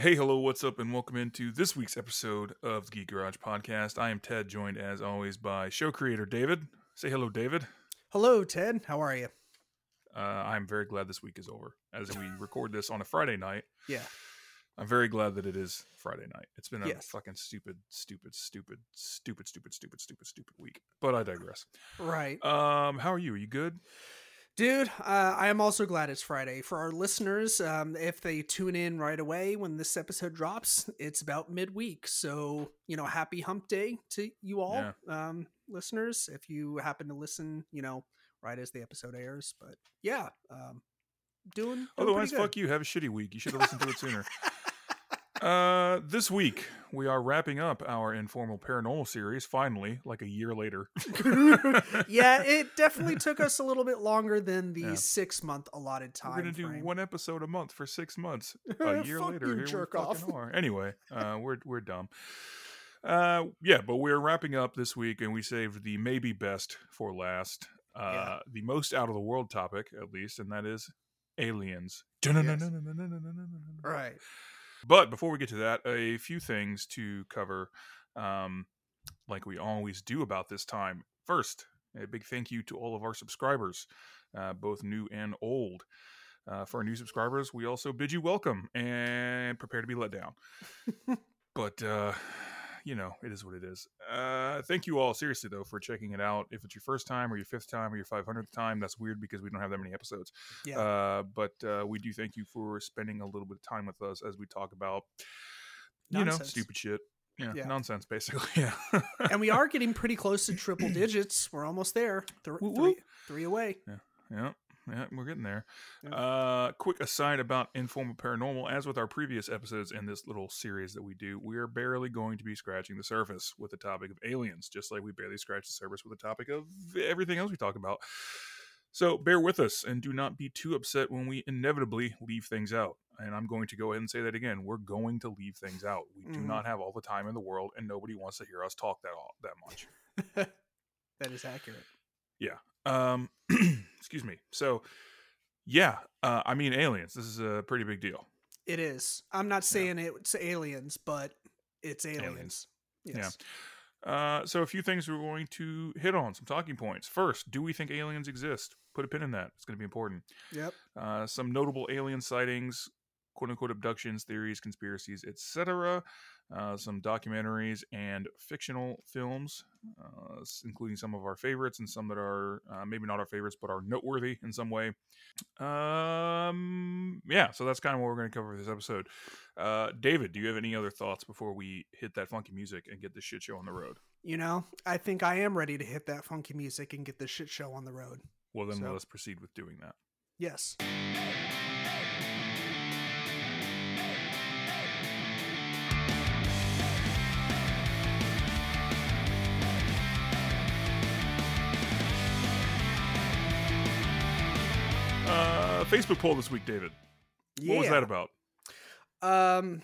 Hey, hello, what's up, and welcome into this week's episode of the Geek Garage Podcast. I am Ted, joined as always by show creator David. Say hello, David. Hello, Ted. How are you? I'm very glad this week is over. As we record this on a Friday night. Yeah. I'm very glad that it is Friday night. It's been a fucking stupid week. But I digress. Right. How are you? Are you good? Dude, I am also glad it's Friday. For our listeners, if they tune in right away when this episode drops, it's about midweek. So, you know, happy hump day to you all, listeners, if you happen to listen, you know, right as the episode airs. But yeah, doing otherwise, fuck you. Have a shitty week. You should have listened to it sooner. This week, we are wrapping up our informal paranormal series, finally, like a year later. Yeah, it definitely took us a little bit longer than the 6-month allotted time. We're going to do one episode a month for 6 months. A year later, here jerk we off. Fucking are. Anyway, we're dumb. But we're wrapping up this week, and we saved the maybe best for last. The most out of the world topic, at least, and that is aliens. Yes. Right. But before we get to that, a few things to cover, like we always do about this time. First, a big thank you to all of our subscribers, both new and old. For our new subscribers, we also bid you welcome and prepare to be let down. But, you know, it is what it is. Thank you all, seriously, though, for checking it out. If it's your first time or your fifth time or your 500th time, that's weird because we don't have that many episodes. Yeah. But we do thank you for spending a little bit of time with us as we talk about, you know, stupid shit. Yeah, nonsense, basically. Yeah. And we are getting pretty close to triple digits. We're almost there. Three away. Yeah, we're getting there. Yeah. Quick aside about Informal Paranormal. As with our previous episodes in this little series that we do, we are barely going to be scratching the surface with the topic of aliens, just like we barely scratch the surface with the topic of everything else we talk about. So bear with us and do not be too upset when we inevitably leave things out. And I'm going to go ahead and say that again. We're going to leave things out. We do not have all the time in the world, and nobody wants to hear us talk that much. That is accurate. Yeah. Excuse me. So, I mean, aliens. This is a pretty big deal. It is. I'm not saying it's aliens, but it's aliens. Yes. Yeah. So a few things we're going to hit on, some talking points. First, do we think aliens exist? Put a pin in that. It's going to be important. Yep. Some notable alien sightings, quote-unquote abductions, theories, conspiracies, etc. Some documentaries and fictional films, including some of our favorites and some that are maybe not our favorites, but are noteworthy in some way. So that's kind of what we're going to cover this episode. David, do you have any other thoughts before we hit that funky music and get this shit show on the road? You know, I think I am ready to hit that funky music and get this shit show on the road. Well, then let us proceed with doing that. Yes. Facebook poll this week, David. What was that about? Well,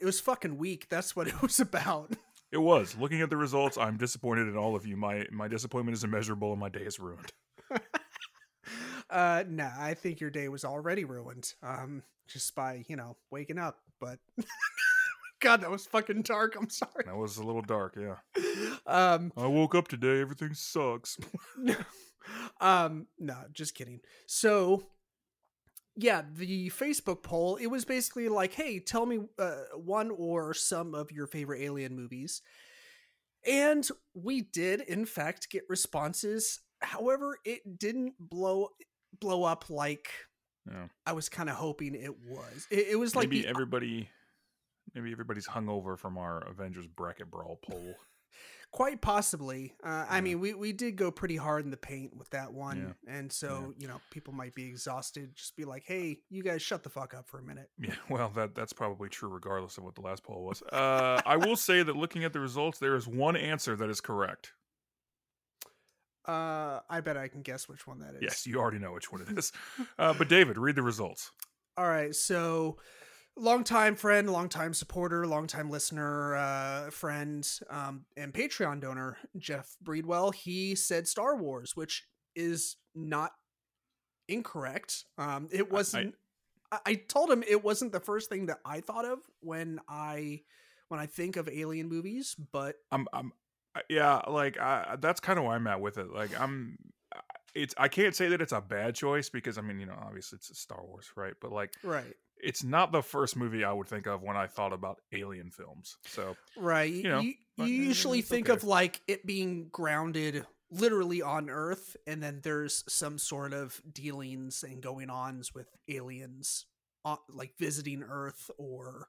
it was fucking weak. That's what it was about. It was. Looking at the results, I'm disappointed in all of you. My disappointment is immeasurable and my day is ruined. I think your day was already ruined. Just by, waking up. But God, that was fucking dark. I'm sorry. That was a little dark, yeah. I woke up today, everything sucks. No, just kidding. So the Facebook poll, it was basically like, hey, tell me one or some of your favorite alien movies. And we did, in fact, get responses. However, it didn't blow up like I was kind of hoping it was. It was like maybe everybody's hungover from our Avengers Bracket Brawl poll. Quite possibly. I mean, we did go pretty hard in the paint with that one. Yeah. And so, people might be exhausted. Just be like, hey, you guys shut the fuck up for a minute. Yeah, well, that's probably true regardless of what the last poll was. I will say that looking at the results, there is one answer that is correct. I bet I can guess which one that is. Yes, you already know which one it is. But David, read the results. All right, so... Longtime friend, longtime supporter, longtime listener, friend, and Patreon donor, Jeff Breedwell, he said Star Wars, which is not incorrect. It wasn't. I told him it wasn't the first thing that I thought of when I think of alien movies, but that's kind of where I'm at with it. Like, I can't say that it's a bad choice because, I mean, you know, obviously it's Star Wars, right? But like, right. It's not the first movie I would think of when I thought about alien films. So, right. You know, you usually think of like it being grounded literally on Earth, and then there's some sort of dealings and going-ons with aliens, like visiting Earth or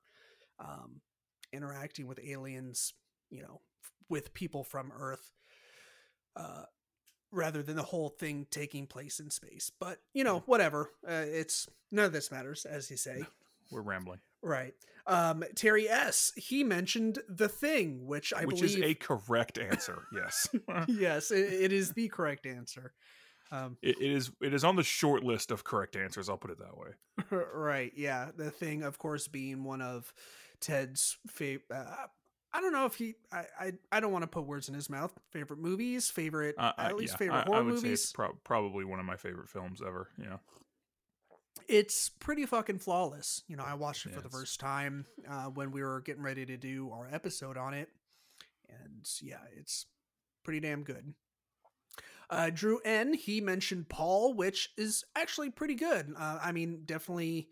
interacting with aliens, you know, with people from Earth, rather than the whole thing taking place in space. But, you know, whatever. It's none of this matters, as you say. We're rambling. Right. Terry S., he mentioned The Thing, which I believe... is a correct answer, yes. Yes, it is the correct answer. It is on the short list of correct answers, I'll put it that way. Right, yeah. The Thing, of course, being one of Ted's favorite... I don't know if he... I don't want to put words in his mouth. Favorite movies, favorite horror movies. I would say it's probably one of my favorite films ever, yeah. It's pretty fucking flawless. You know, I watched it for the first time when we were getting ready to do our episode on it. And yeah, it's pretty damn good. Drew N., he mentioned Paul, which is actually pretty good. I mean, definitely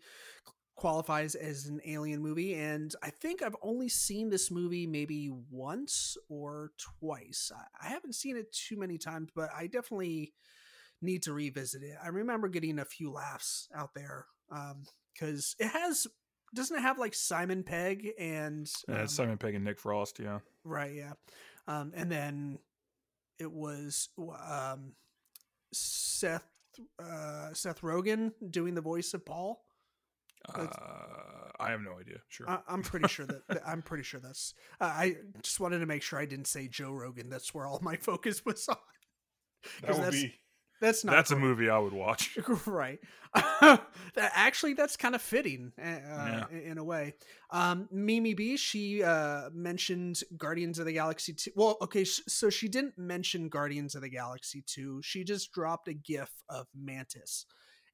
qualifies as an alien movie. And I think I've only seen this movie maybe once or twice. I haven't seen it too many times, but I definitely... need to revisit it. I remember getting a few laughs out there because doesn't it have like Simon Pegg and Simon Pegg and Nick Frost, yeah, right, yeah, and then it was Seth Rogen doing the voice of Paul. I have no idea. Sure, I'm pretty sure that's. I just wanted to make sure I didn't say Joe Rogan. That's where all my focus was on. That's a movie I would watch. Right. Actually, that's kind of fitting in a way. Mimi B, she mentioned Guardians of the Galaxy 2. Well, okay, so she didn't mention Guardians of the Galaxy 2. She just dropped a GIF of Mantis.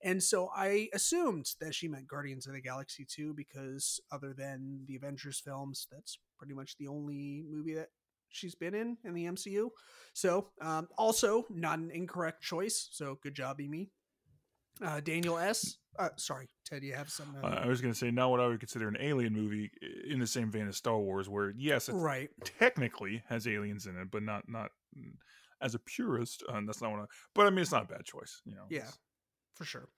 And so I assumed that she meant Guardians of the Galaxy 2 because other than the Avengers films, that's pretty much the only movie that she's been in the MCU. So also not an incorrect choice. So good job, Amy. Daniel S. Sorry, Ted, you have something? I was going to say, not what I would consider an alien movie in the same vein as Star Wars, where yes, it technically has aliens in it, but not as a purist. That's not what but I mean, it's not a bad choice. You know, yeah, for sure.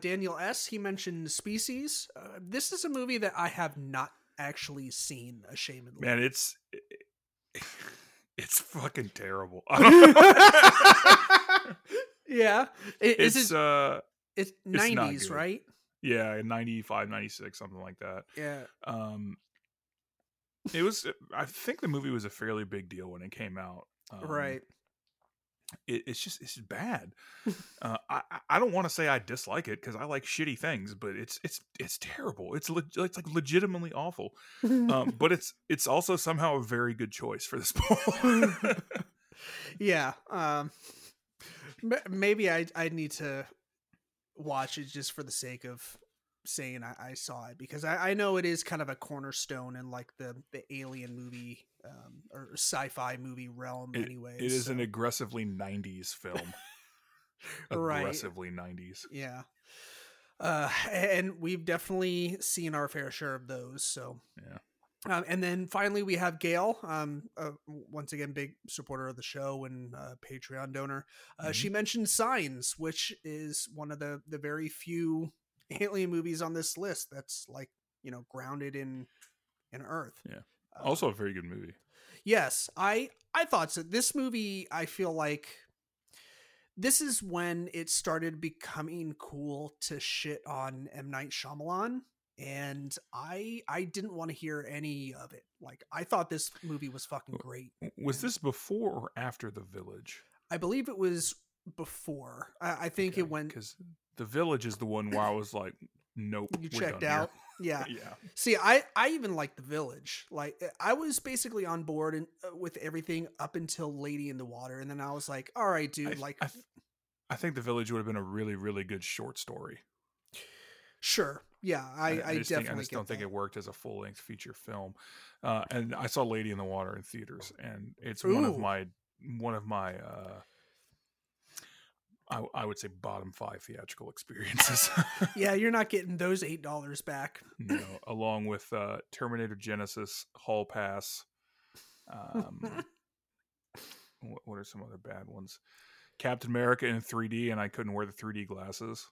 Daniel S. He mentioned Species. This is a movie that I have not actually seen. Ashamedly, man, it's fucking terrible. Yeah. It's 90s, right? Yeah, 95, 96, something like that. Yeah. It was, I think the movie was a fairly big deal when it came out. Right. It's bad. I don't want to say I dislike it because I like shitty things, but it's terrible. It's like legitimately awful. But it's also somehow a very good choice for this poll. Yeah. Maybe I need to watch it just for the sake of saying I saw it, because I know it is kind of a cornerstone in like the alien movie or sci-fi movie realm anyway. It is an aggressively 90s film. Right. Aggressively 90s. Yeah. And we've definitely seen our fair share of those. So yeah. And then finally we have Gail, once again, big supporter of the show and Patreon donor. Mm-hmm. She mentioned Signs, which is one of the very few alien movies on this list that's like, you know, grounded in Earth. Yeah. Also a very good movie. Yes, I thought so. This movie, I feel like this is when it started becoming cool to shit on M. Night Shyamalan, and I didn't want to hear any of it. Like, I thought this movie was fucking great. Was this before or after The Village? I believe it was before. I think it went... because The Village is the one where I was like, nope. You checked out. Yeah. Yeah. See, I even liked The Village. Like, I was basically on board with everything up until Lady in the Water. And then I was like, all right, dude. I think The Village would have been a really, really good short story. Sure. Yeah, I just don't think it worked as a full-length feature film. And I saw Lady in the Water in theaters, and it's one of my, I would say, bottom five theatrical experiences. Yeah, you're not getting those $8 back. No, along with Terminator Genesis, Hall Pass. What are some other bad ones? Captain America in 3D, and I couldn't wear the 3D glasses.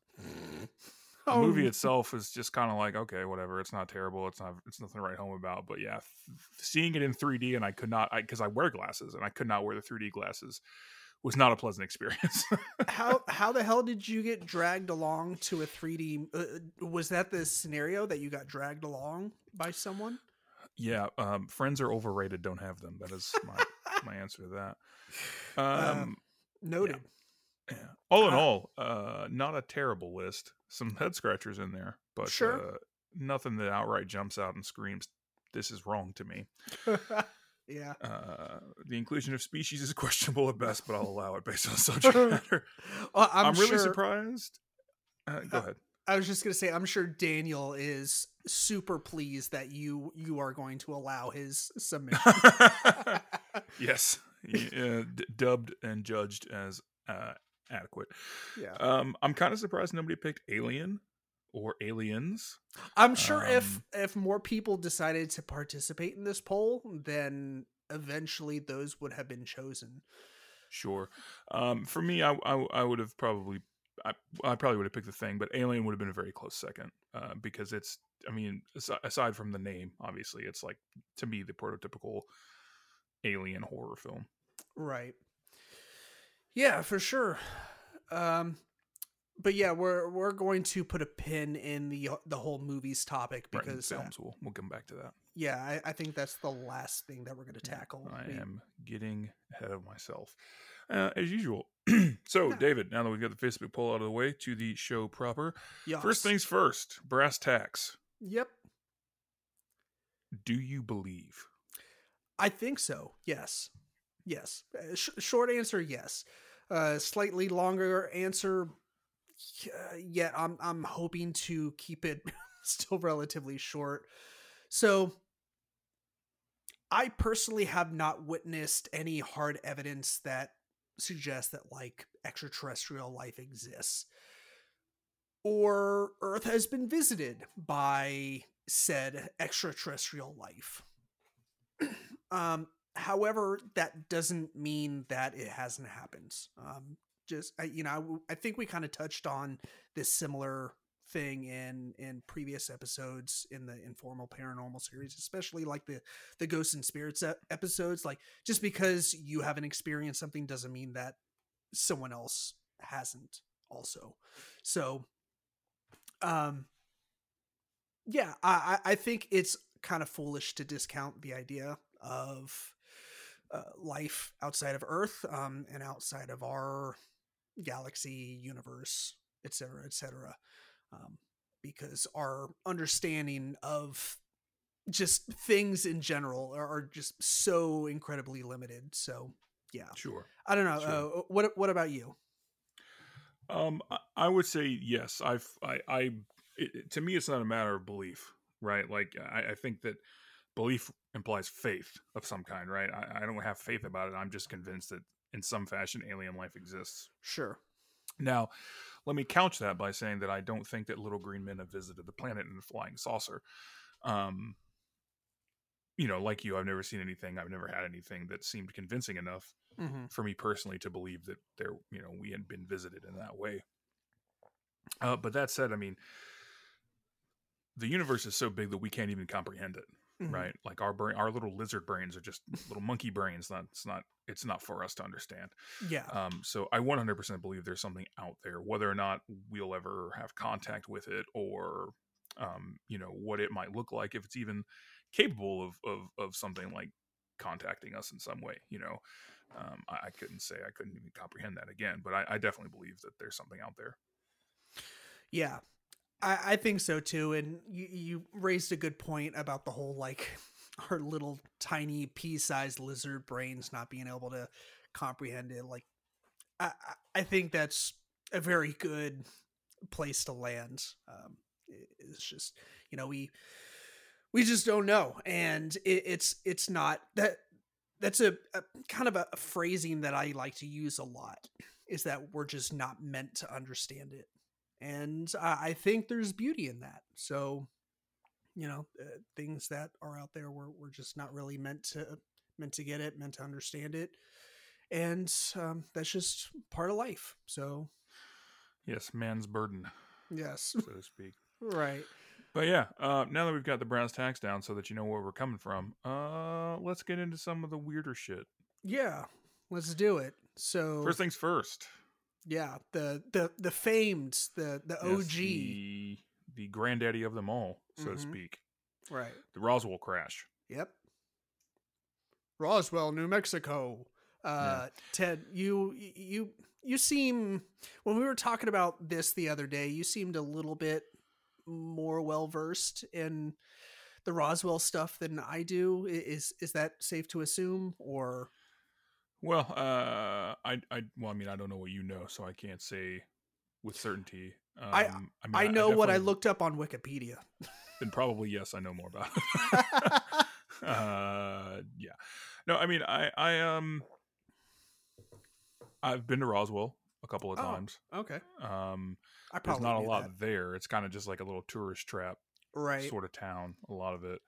The movie itself is just kind of like, okay, whatever. It's not terrible. It's nothing to write home about. But yeah, seeing it in 3D, and I could not, because I wear glasses, and I could not wear the 3D glasses, was not a pleasant experience. How the hell did you get dragged along to a 3D? Was that the scenario that you got dragged along by someone? Yeah, friends are overrated. Don't have them. That is my my answer to that. Noted. Yeah. Yeah. All in all, not a terrible list. Some head scratchers in there, but sure. Nothing that outright jumps out and screams, "This is wrong to me." Yeah. The inclusion of species is questionable at best, but I'll allow it based on subject matter. Well, I'm really surprised. Go ahead. I was just going to say, I'm sure Daniel is super pleased that you are going to allow his submission. Yes. Dubbed and judged as adequate. Yeah. I'm kind of surprised nobody picked Alien or Aliens. I'm sure if more people decided to participate in this poll, then eventually those would have been chosen. Sure. For me, I would have probably I probably would have picked The Thing, but Alien would have been a very close second because it's, I mean, aside from the name, obviously, it's like, to me, the prototypical alien horror film. Right. Yeah, for sure. But yeah, we're going to put a pin in the whole movies topic because right, films we'll come back to that. Yeah, I think that's the last thing that we're going to tackle. I am getting ahead of myself, as usual. So, David, now that we've got the Facebook poll out of the way, to the show proper. Yes. First things first, brass tacks. Yep. Do you believe? I think so. Yes. Yes. Short answer, yes. Slightly longer answer, yet I'm hoping to keep it still relatively short. So I personally have not witnessed any hard evidence that suggests that like extraterrestrial life exists or Earth has been visited by said extraterrestrial life. However, that doesn't mean that it hasn't happened. I think we kind of touched on this similar thing in previous episodes in the Informal Paranormal series, especially like the Ghosts and Spirits episodes. Like, just because you haven't experienced something doesn't mean that someone else hasn't also. So, yeah, I think it's kind of foolish to discount the idea of life outside of Earth and outside of our galaxy, universe, etc., etc., because our understanding of just things in general are just so incredibly limited. So, yeah, sure. I don't know. Sure. What about you? I would say yes. To me, it's not a matter of belief, right? Like I think that belief implies faith of some kind, right? I don't have faith about it. I'm just convinced that in some fashion alien life exists. Sure. Now, let me couch that by saying that I don't think that little green men have visited the planet in a flying saucer. You know, like you, I've never seen anything. I've never had anything that seemed convincing enough for me personally to believe that there, you know, we had been visited in that way. But that said, I mean, the universe is so big that we can't even comprehend it. Mm-hmm. Right, like our brain, our little lizard brains are just little monkey brains. It's not for us to understand. Yeah. So I 100% believe there's something out there, whether or not we'll ever have contact with it, or you know, what it might look like, if it's even capable of something like contacting us in some way. You know, I couldn't even comprehend that again, but I definitely believe that there's something out there. Yeah. I think so too, and you raised a good point about the whole like our little tiny pea-sized lizard brains not being able to comprehend it. Like, I think that's a very good place to land. it's just, you know, we just don't know. And it's not that. That's a kind of a phrasing that I like to use a lot, is that we're just not meant to understand it. And I think there's beauty in that. So, you know, things that are out there, we're just not really meant to get it, meant to understand it. And that's just part of life. So. Yes. Man's burden. Yes. So to speak. Right. But yeah, now that we've got the brass tacks down so that you know where we're coming from, let's get into some of the weirder shit. Yeah, let's do it. So first things first. Yeah, the famed, the OG. Yes, the granddaddy of them all, so to speak. Right. The Roswell crash. Yep. Roswell, New Mexico. Ted, you seem, when we were talking about this the other day, you seemed a little bit more well-versed in the Roswell stuff than I do. Is that safe to assume, or? Well, I mean, I don't know what you know, so I can't say with certainty. I know what I looked up on Wikipedia. Then probably, yes, I know more about it. Yeah. No, I mean, I've been to Roswell a couple of times. Okay. I probably there's not a lot that. There. It's kind of just like a little tourist trap, right? Sort of town. A lot of it.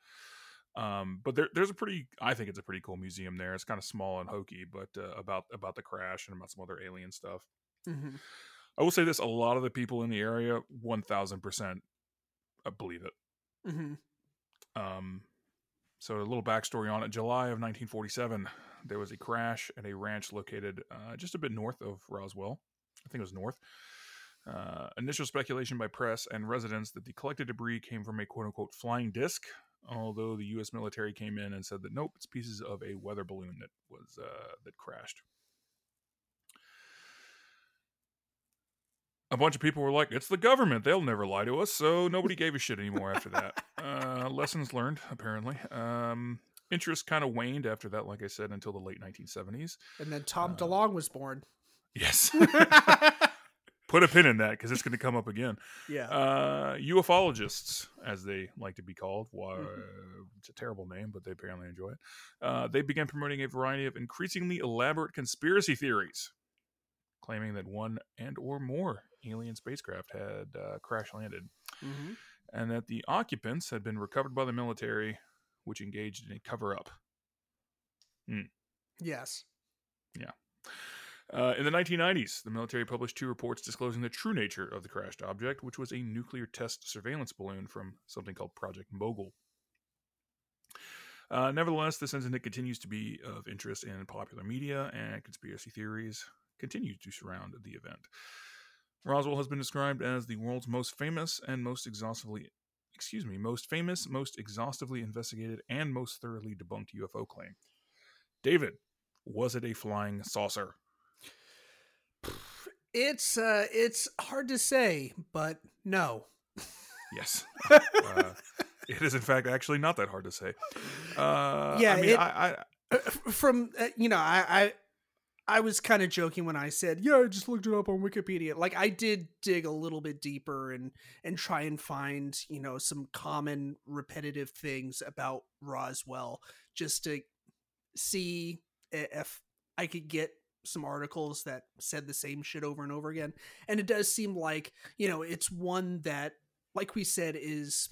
But there's a pretty. I think it's a pretty cool museum there. It's kind of small and hokey, but about the crash and about some other alien stuff. Mm-hmm. I will say this: a lot of the people in the area, 1,000%, believe it. Mm-hmm. So a little backstory on it. July of 1947, there was a crash at a ranch located just a bit north of Roswell. I think it was north. Initial speculation by press and residents that the collected debris came from a quote-unquote flying disc, although the U.S. military came in and said that, nope, it's pieces of a weather balloon that was that crashed. A bunch of people were like, it's the government. They'll never lie to us. So nobody gave a shit anymore after that. Lessons learned, apparently. Interest kind of waned after that, like I said, until the late 1970s. And then Tom DeLonge was born. Yes. Put a pin in that because it's going to come up again. Yeah. Ufologists, as they like to be called. It's a terrible name, but they apparently enjoy it. They began promoting a variety of increasingly elaborate conspiracy theories, claiming that one and or more alien spacecraft had crash landed, and that the occupants had been recovered by the military, which engaged in a cover-up. Yes. Yeah. In the 1990s, the military published two reports disclosing the true nature of the crashed object, which was a nuclear test surveillance balloon from something called Project Mogul. Nevertheless, this incident continues to be of interest in popular media, and conspiracy theories continue to surround the event. Roswell has been described as the world's most famous, most exhaustively investigated, and most thoroughly debunked UFO claim. David, was it a flying saucer? It's hard to say, but no. Yes. It is in fact actually not that hard to say. I was kind of joking when I said, yeah, I just looked it up on Wikipedia. Like, I did dig a little bit deeper and try and find, you know, some common repetitive things about Roswell just to see if I could get some articles that said the same shit over and over again. And it does seem like, you know, it's one that, like we said, is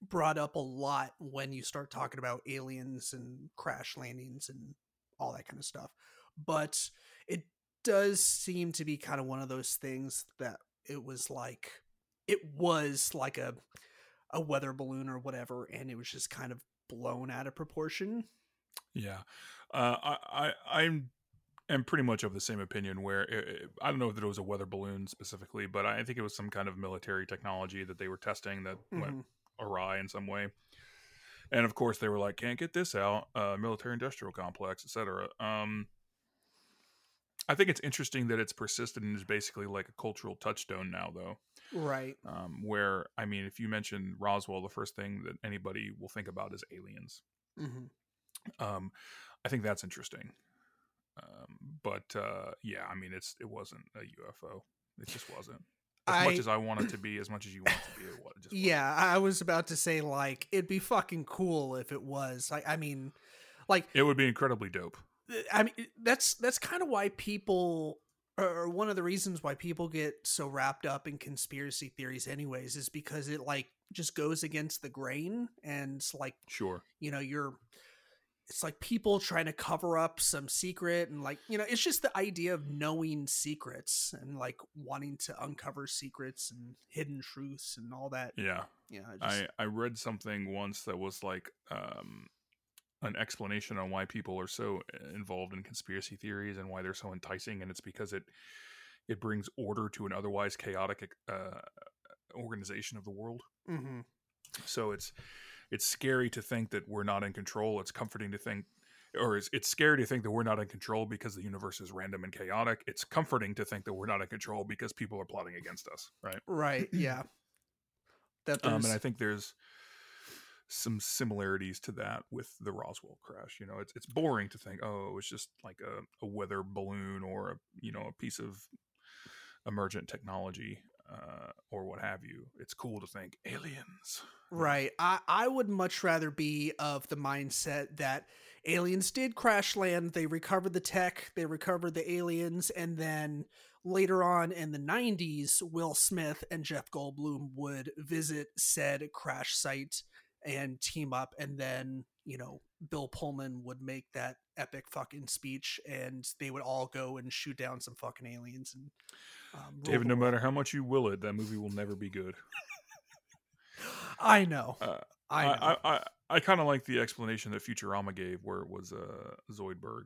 brought up a lot when you start talking about aliens and crash landings and all that kind of stuff. But it does seem to be kind of one of those things that it was like a weather balloon or whatever, and it was just kind of blown out of proportion. Yeah. I'm pretty much of the same opinion where I don't know if it was a weather balloon specifically, but I think it was some kind of military technology that they were testing that went awry in some way. And of course they were like, can't get this out, military industrial complex, etc. I think it's interesting that it's persisted and is basically like a cultural touchstone now, though. Right. Where, I mean, if you mention Roswell, the first thing that anybody will think about is aliens. Mm-hmm. I think that's interesting. But yeah, I mean, it wasn't a UFO. It just wasn't. much as I want it to be, as much as you want it to be. I was about to say, like, it'd be fucking cool if it was. It would be incredibly dope. I mean, that's kind of why people, or one of the reasons why people get so wrapped up in conspiracy theories anyways, is because it, like, just goes against the grain. And it's like, sure, you know, it's like people trying to cover up some secret, and, like, you know, it's just the idea of knowing secrets and, like, wanting to uncover secrets and hidden truths and all that. Yeah. Yeah. I read something once that was like, an explanation on why people are so involved in conspiracy theories and why they're so enticing. And it's because it brings order to an otherwise chaotic, organization of the world. Mm-hmm. So it's scary to think that we're not in control. It's comforting to think, or it's scary to think that we're not in control because the universe is random and chaotic. It's comforting to think that we're not in control because people are plotting against us. Right. Right. Yeah. And I think there's some similarities to that with the Roswell crash. You know, it's boring to think, oh, it was just like a weather balloon or a piece of emergent technology, or what have you. It's cool to think aliens. Right. I would much rather be of the mindset that aliens did crash land. They recovered the tech, they recovered the aliens, and then later on in the 90s, Will Smith and Jeff Goldblum would visit said crash site and team up, and then, you know, Bill Pullman would make that epic fucking speech, and they would all go and shoot down some fucking aliens. And David, no matter how much you will it, that movie will never be good. I know. I kind of like the explanation that Futurama gave, where it was Zoidberg.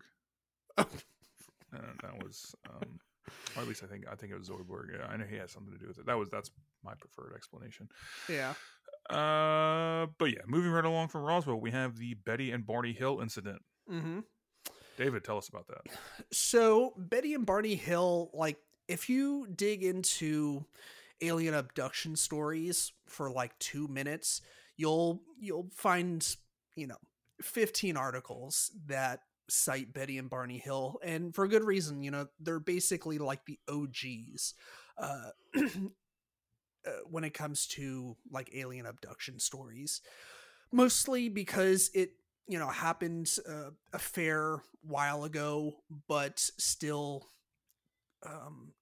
That was, or at least I think it was Zoidberg. Yeah, I know he had something to do with it. That's my preferred explanation. Yeah. But yeah, moving right along from Roswell, we have the Betty and Barney Hill incident. Mm-hmm. David, tell us about that. So Betty and Barney Hill, like, if you dig into alien abduction stories for like 2 minutes, you'll find, 15 articles that cite Betty and Barney Hill, and for good reason. They're basically like the OGs, when it comes to like alien abduction stories, mostly because it, happened a fair while ago, but still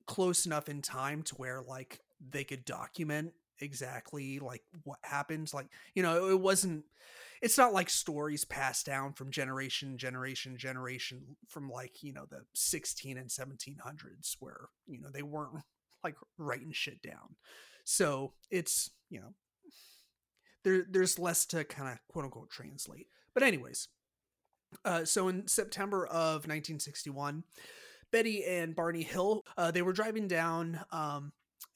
close enough in time to where, like, they could document exactly like what happened. Like, it's not like stories passed down from generation from, like, the 16 and 1700s, where, they weren't like writing shit down. So it's, there's less to kind of quote unquote translate. But anyways, so in September of 1961, Betty and Barney Hill, they were driving down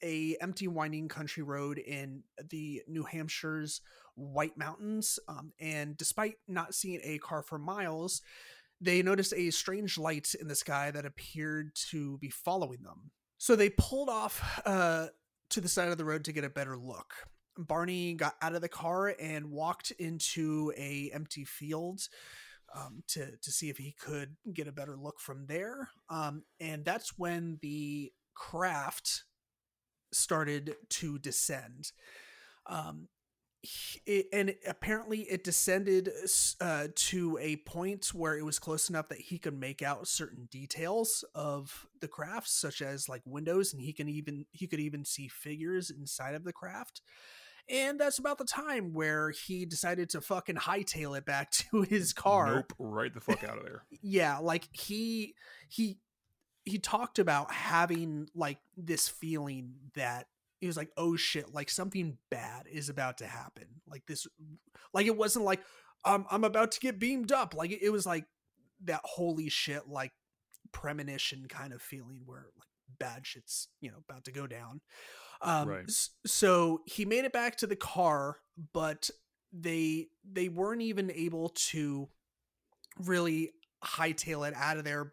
a empty winding country road in the New Hampshire's White Mountains. And despite not seeing a car for miles, they noticed a strange light in the sky that appeared to be following them. So they pulled off to the side of the road to get a better look. Barney got out of the car and walked into a empty field to see if he could get a better look from there. And that's when the craft started to descend. And apparently it descended to a point where it was close enough that he could make out certain details of the craft, such as like windows, and he could even see figures inside of the craft. And that's about the time where he decided to fucking hightail it back to his car. Nope, right the fuck out of there. Yeah, like he talked about having like this feeling that he was like, oh shit, like something bad is about to happen. Like this, like it wasn't like, I'm about to get beamed up. Like it was like that holy shit, like premonition kind of feeling where like bad shit's, about to go down. Right. So he made it back to the car, but they weren't even able to really hightail it out of there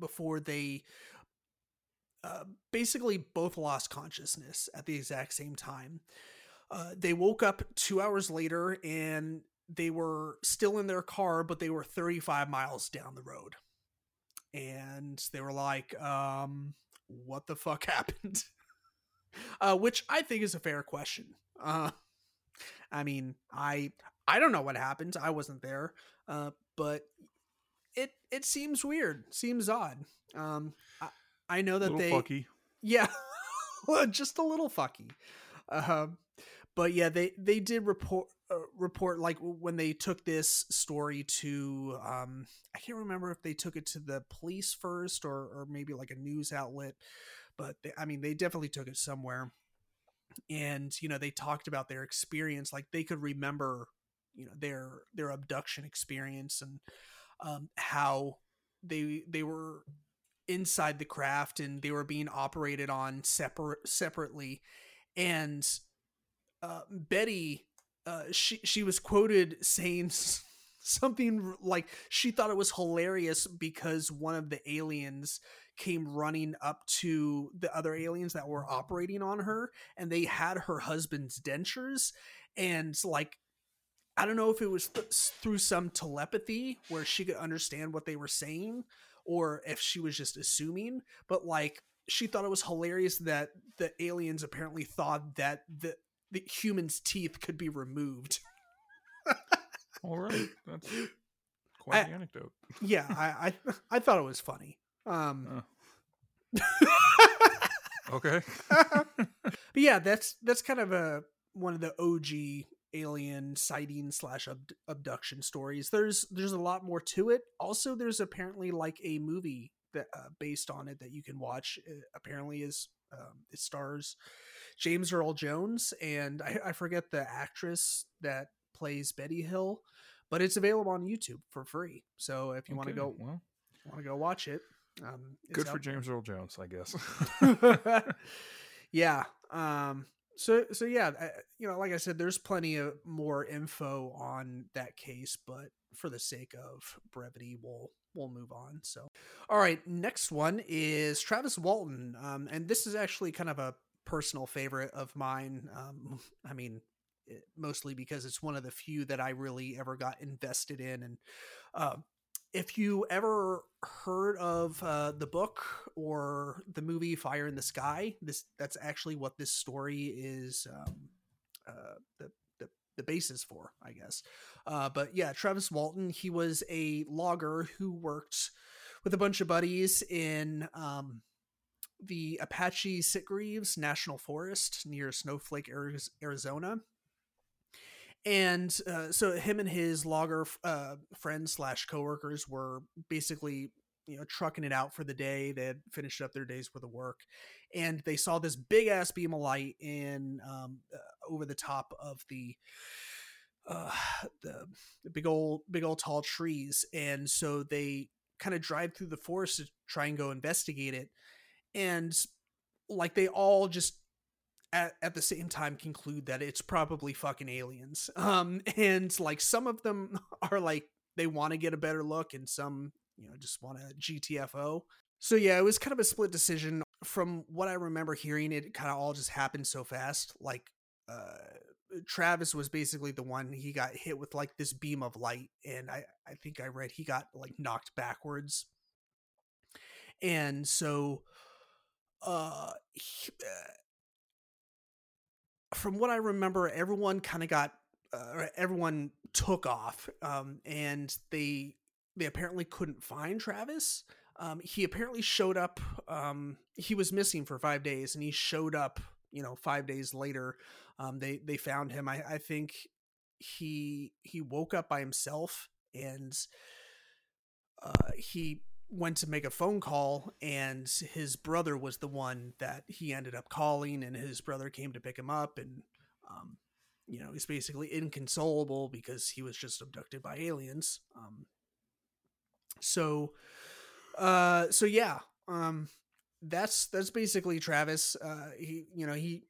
before they, basically both lost consciousness at the exact same time. They woke up 2 hours later and they were still in their car, but they were 35 miles down the road. And they were like, what the fuck happened? Which I think is a fair question. I mean, I don't know what happened. I wasn't there, but it seems weird, seems odd. I know that they, fucky. Yeah, just a little fucky. But yeah, they did report like when they took this story to, I can't remember if they took it to the police first or maybe like a news outlet, but they definitely took it somewhere. And, you know, they talked about their experience, like they could remember, you know, their abduction experience and, how they were inside the craft and they were being operated on separately. And, Betty, she was quoted saying something like she thought it was hilarious because one of the aliens came running up to the other aliens that were operating on her, and they had her husband's dentures. And like, I don't know if it was through some telepathy where she could understand what they were saying or if she was just assuming, but like, she thought it was hilarious that the aliens apparently thought that the humans' teeth could be removed. All right. That's quite the anecdote. Yeah. I thought it was funny. Okay. But yeah, that's kind of one of the OG alien sighting / abduction stories. There's a lot more to it. Also, there's apparently like a movie that based on it that you can watch. It apparently is, it stars James Earl Jones, and I forget the actress that plays Betty Hill, but it's available on YouTube for free. So if you want to go watch it, good for James Earl Jones, I guess. Yeah. So yeah, you know, like I said, there's plenty of more info on that case, but for the sake of brevity, we'll move on. So, all right. Next one is Travis Walton. And this is actually kind of a personal favorite of mine. Mostly because it's one of the few that I really ever got invested in. And if you ever heard of the book or the movie Fire in the Sky, that's actually what this story is the basis for, I guess. But yeah, Travis Walton, he was a logger who worked with a bunch of buddies in the Apache Sitgreaves National Forest near Snowflake, Arizona. And so him and his logger friends / coworkers were basically, you know, trucking it out for the day. They had finished up their day's worth of work, and they saw this big ass beam of light in over the top of the big old tall trees. And so they kind of drive through the forest to try and go investigate it. And like they all just at the same time conclude that it's probably fucking aliens. And like some of them are like, they want to get a better look, and some, you know, just want to GTFO. So yeah, it was kind of a split decision. From what I remember hearing, it kind of all just happened so fast. Like, Travis was basically the one, he got hit with like this beam of light, and I think I read he got like knocked backwards. And so, from what I remember, everyone took off, and they apparently couldn't find Travis. He apparently showed up. He was missing for 5 days, and he showed up, you know, 5 days later. They found him. I think he woke up by himself, and he went to make a phone call, and his brother was the one that he ended up calling, and his brother came to pick him up. And, you know, he's basically inconsolable because he was just abducted by aliens. So yeah, that's basically Travis. He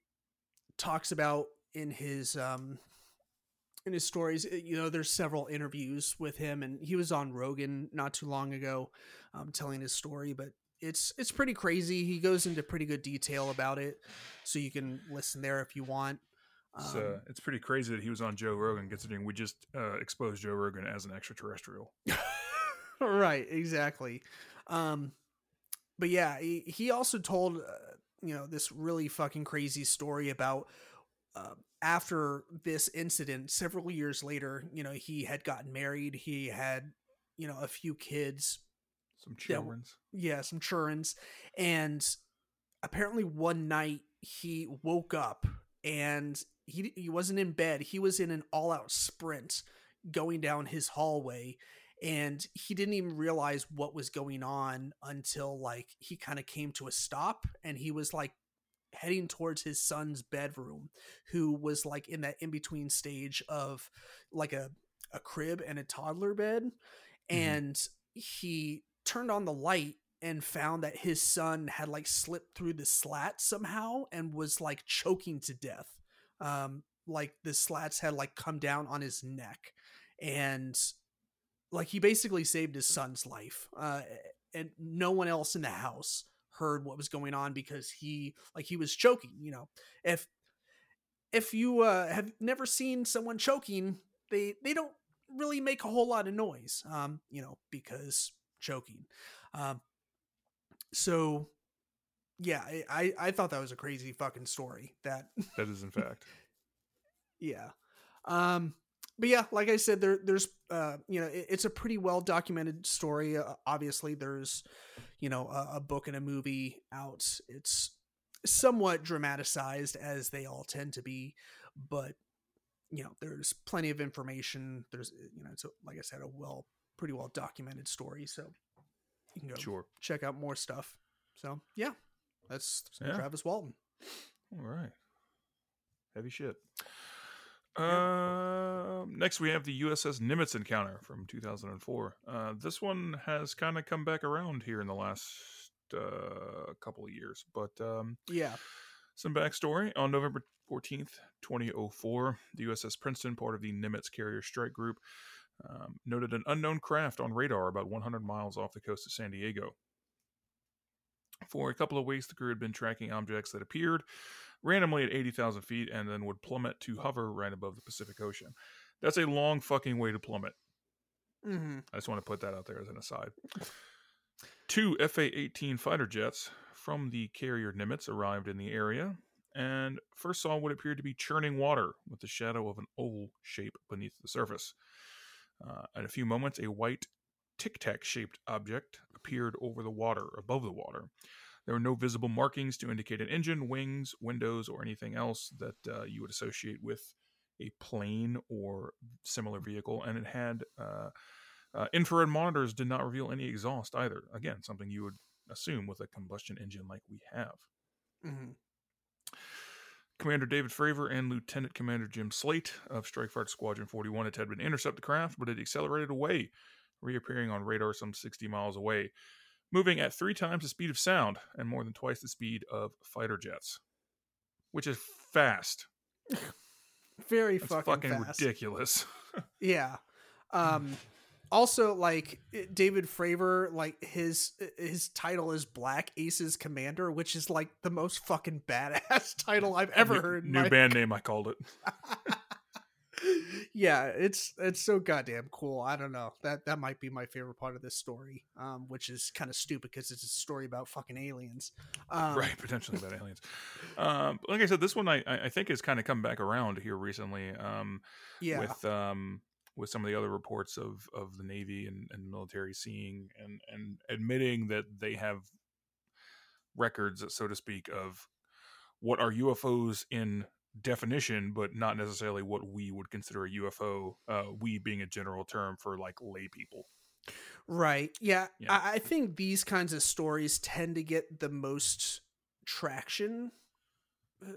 talks about in his stories, you know, there's several interviews with him, and he was on Rogan not too long ago, telling his story, but it's pretty crazy. He goes into pretty good detail about it, so you can listen there if you want. So it's pretty crazy that he was on Joe Rogan, considering we just exposed Joe Rogan as an extraterrestrial. Right. Exactly. But yeah, he also told you know, this really fucking crazy story about after this incident, several years later, you know, he had gotten married. He had, you know, a few kids. Some childrens. Yeah, some childrens. And apparently one night he woke up and he wasn't in bed. He was in an all-out sprint going down his hallway. And he didn't even realize what was going on until, like, he kind of came to a stop, and he was, like, heading towards his son's bedroom, who was, like, in that in-between stage of, like, a crib and a toddler bed. Mm-hmm. And he turned on the light and found that his son had, like, slipped through the slat somehow and was, like, choking to death. Like, the slats had, like, come down on his neck. And... like, he basically saved his son's life, and no one else in the house heard what was going on because he was choking. You know, if you have never seen someone choking, they don't really make a whole lot of noise, you know, because choking. So yeah, I thought that was a crazy fucking story. That is in fact. Yeah. But yeah, like I said, there's, you know, it's a pretty well-documented story. Obviously, there's, you know, a book and a movie out. It's somewhat dramatized, as they all tend to be. But, you know, there's plenty of information. There's, you know, it's, like I said, pretty well-documented story. So you can go check out more stuff. So, yeah, that's Travis Walton. All right. Heavy shit. Next we have the USS Nimitz encounter from 2004. This one has kind of come back around here in the last couple of years, but some backstory. On November 14th, 2004, the USS Princeton, part of the Nimitz Carrier Strike Group, noted an unknown craft on radar about 100 miles off the coast of San Diego. For a couple of weeks, the crew had been tracking objects that appeared randomly at 80,000 feet and then would plummet to hover right above the Pacific Ocean. That's a long fucking way to plummet. Mm-hmm. I just want to put that out there as an aside. 2 F/A-18 fighter jets from the carrier Nimitz arrived in the area and first saw what appeared to be churning water with the shadow of an oval shape beneath the surface. In a few moments, a white tic-tac-shaped object appeared above the water. There were no visible markings to indicate an engine, wings, windows, or anything else that you would associate with a plane or similar vehicle. And it had infrared monitors did not reveal any exhaust either. Again, something you would assume with a combustion engine like we have. Mm-hmm. Commander David Fravor and Lieutenant Commander Jim Slate of Strike Fighter Squadron 41. It had been intercepted craft, but it accelerated away, reappearing on radar some 60 miles away, moving at 3 times the speed of sound and more than twice the speed of fighter jets, which is fast. That's fucking fast. Ridiculous. Yeah. Also, like, David Fravor, like, his title is Black Aces Commander, which is, like, the most fucking badass title I've ever heard. New band name, I called it. Yeah, it's so goddamn cool. I don't know. That might be my favorite part of this story, which is kind of stupid because it's a story about fucking aliens. Right, potentially about aliens. Like I said, this one I think has kind of come back around here recently. With some of the other reports of the Navy and military seeing and admitting that they have records, so to speak, of what are UFOs in definition, but not necessarily what we would consider a UFO, we being a general term for, like, lay people. Right. Yeah. I think these kinds of stories tend to get the most traction,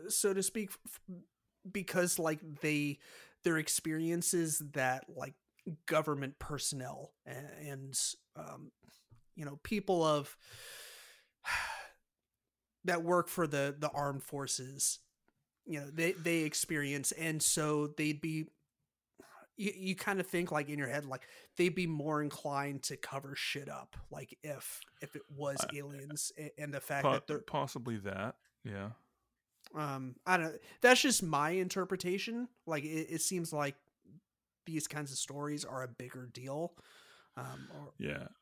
so to speak, because, like, their experiences that, like, government personnel and you know, people that work for the armed forces, you know, they experience, and so they'd be, you kind of think, like, in your head, like, they'd be more inclined to cover shit up, like, if it was aliens, and the fact that they're possibly that. Yeah. I don't know. That's just my interpretation. Like, it seems like these kinds of stories are a bigger deal.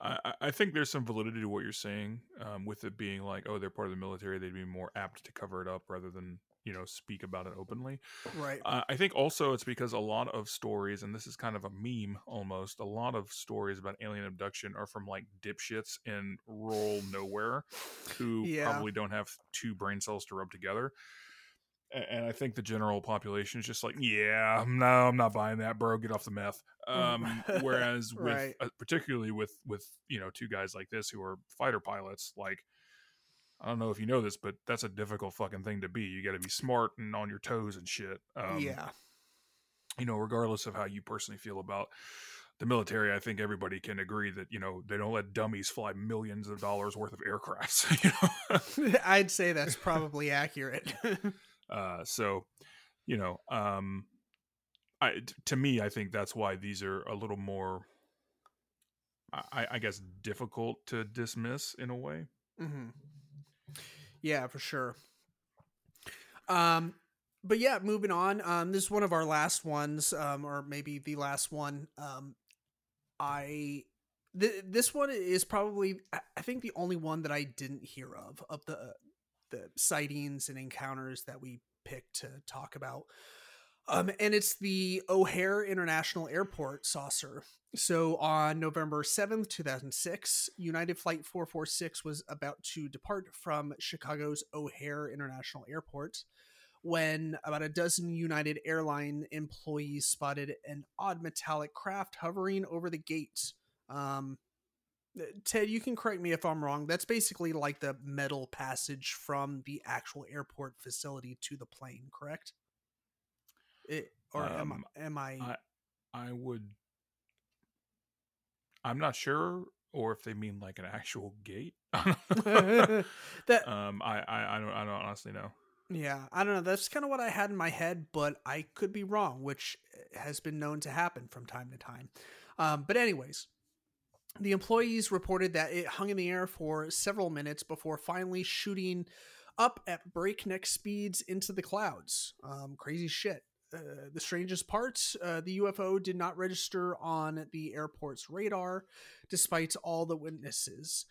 I think there's some validity to what you're saying, with it being like, oh, they're part of the military, they'd be more apt to cover it up rather than, you know, speak about it openly. Right. I think also it's because a lot of stories, and this is kind of a meme almost, a lot of stories about alien abduction are from like dipshits in rural nowhere who probably don't have two brain cells to rub together. And I think the general population is just like, yeah, no, I'm not buying that, bro. Get off the meth. Whereas with particularly with, you know, two guys like this who are fighter pilots, like, I don't know if you know this, but that's a difficult fucking thing to be. You got to be smart and on your toes and shit. You know, regardless of how you personally feel about the military, I think everybody can agree that, you know, they don't let dummies fly millions of dollars worth of aircrafts. You know? I'd say that's probably accurate. So, you know, to me, I think that's why these are a little more, I guess, difficult to dismiss in a way. Mm-hmm. Yeah, for sure. But yeah, moving on. This is one of our last ones, or maybe the last one. This one is probably, I think, the only one that I didn't hear of the sightings and encounters that we picked to talk about. And it's the O'Hare International Airport saucer. So on November 7th, 2006, United Flight 446 was about to depart from Chicago's O'Hare International Airport when about a dozen United Airline employees spotted an odd metallic craft hovering over the gate. Ted, you can correct me if I'm wrong. That's basically like the metal passage from the actual airport facility to the plane, correct? I'm not sure, or if they mean like an actual gate. I don't honestly know. Yeah, I don't know. That's kind of what I had in my head, but I could be wrong, which has been known to happen from time to time. But anyways, the employees reported that it hung in the air for several minutes before finally shooting up at breakneck speeds into the clouds. Crazy shit. The strangest part, the UFO did not register on the airport's radar, despite all the witnesses.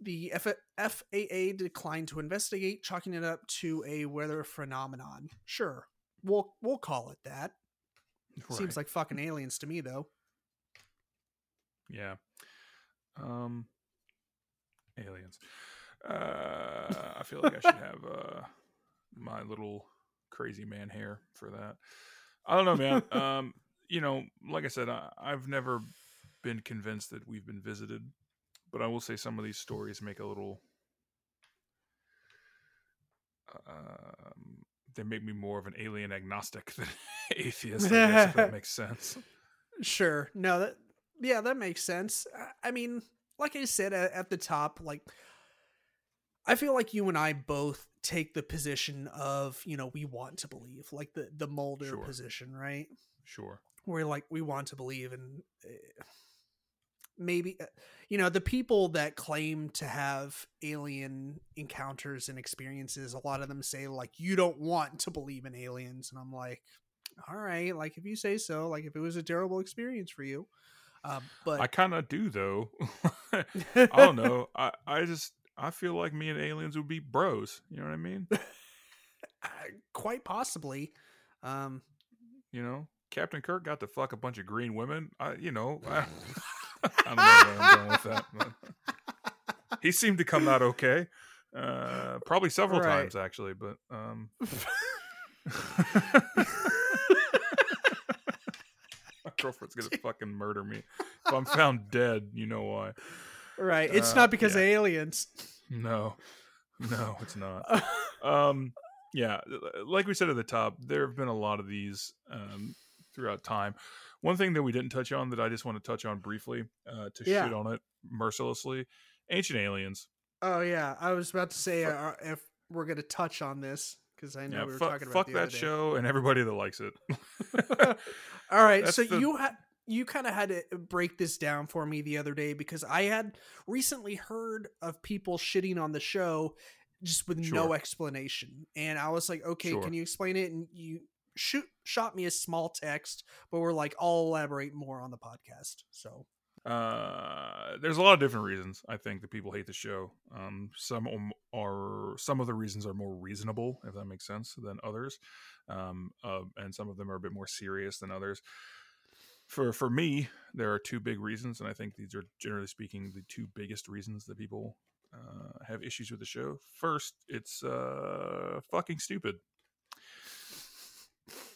The FAA declined to investigate, chalking it up to a weather phenomenon. Sure, we'll call it that. Right. Seems like fucking aliens to me, though. Yeah. Aliens. I feel like I should have my little crazy man hair for that. I don't know, man. You know, like I said, I've never been convinced that we've been visited, but I will say some of these stories make a little they make me more of an alien agnostic than atheist, I guess, if that makes sense. Sure. No, that makes sense. I mean, like I said at the top, like, I feel like you and I both take the position of, you know, we want to believe, like the Mulder position, right? Sure. Where like we want to believe, and maybe, you know, the people that claim to have alien encounters and experiences, a lot of them say like, you don't want to believe in aliens. And I'm like, all right, like if you say so, like if it was a terrible experience for you. But I kind of do though. I don't know. I feel like me and aliens would be bros. You know what I mean? Quite possibly. You know, Captain Kirk got to fuck a bunch of green women. I don't know where I'm going with that. But he seemed to come out okay. Probably several times, actually. But my girlfriend's going to fucking murder me. If I'm found dead, you know why. Right, it's not because of aliens. No, it's not. Like we said at the top, there have been a lot of these throughout time. One thing that we didn't touch on that I just want to touch on briefly, shit on it mercilessly, Ancient Aliens. Oh yeah, I was about to say if we're going to touch on this, because I know we were talking about fuck that day. Show and everybody that likes it. All right, that's so you kind of had to break this down for me the other day, because I had recently heard of people shitting on the show just with no explanation. And I was like, okay, can you explain it? And you shot me a small text, but we're like, I'll elaborate more on the podcast. So There's a lot of different reasons I think that people hate the show. Some of the reasons are more reasonable, if that makes sense, than others. And some of them are a bit more serious than others. For me, there are two big reasons, and I think these are, generally speaking, the two biggest reasons that people have issues with the show. First, it's fucking stupid.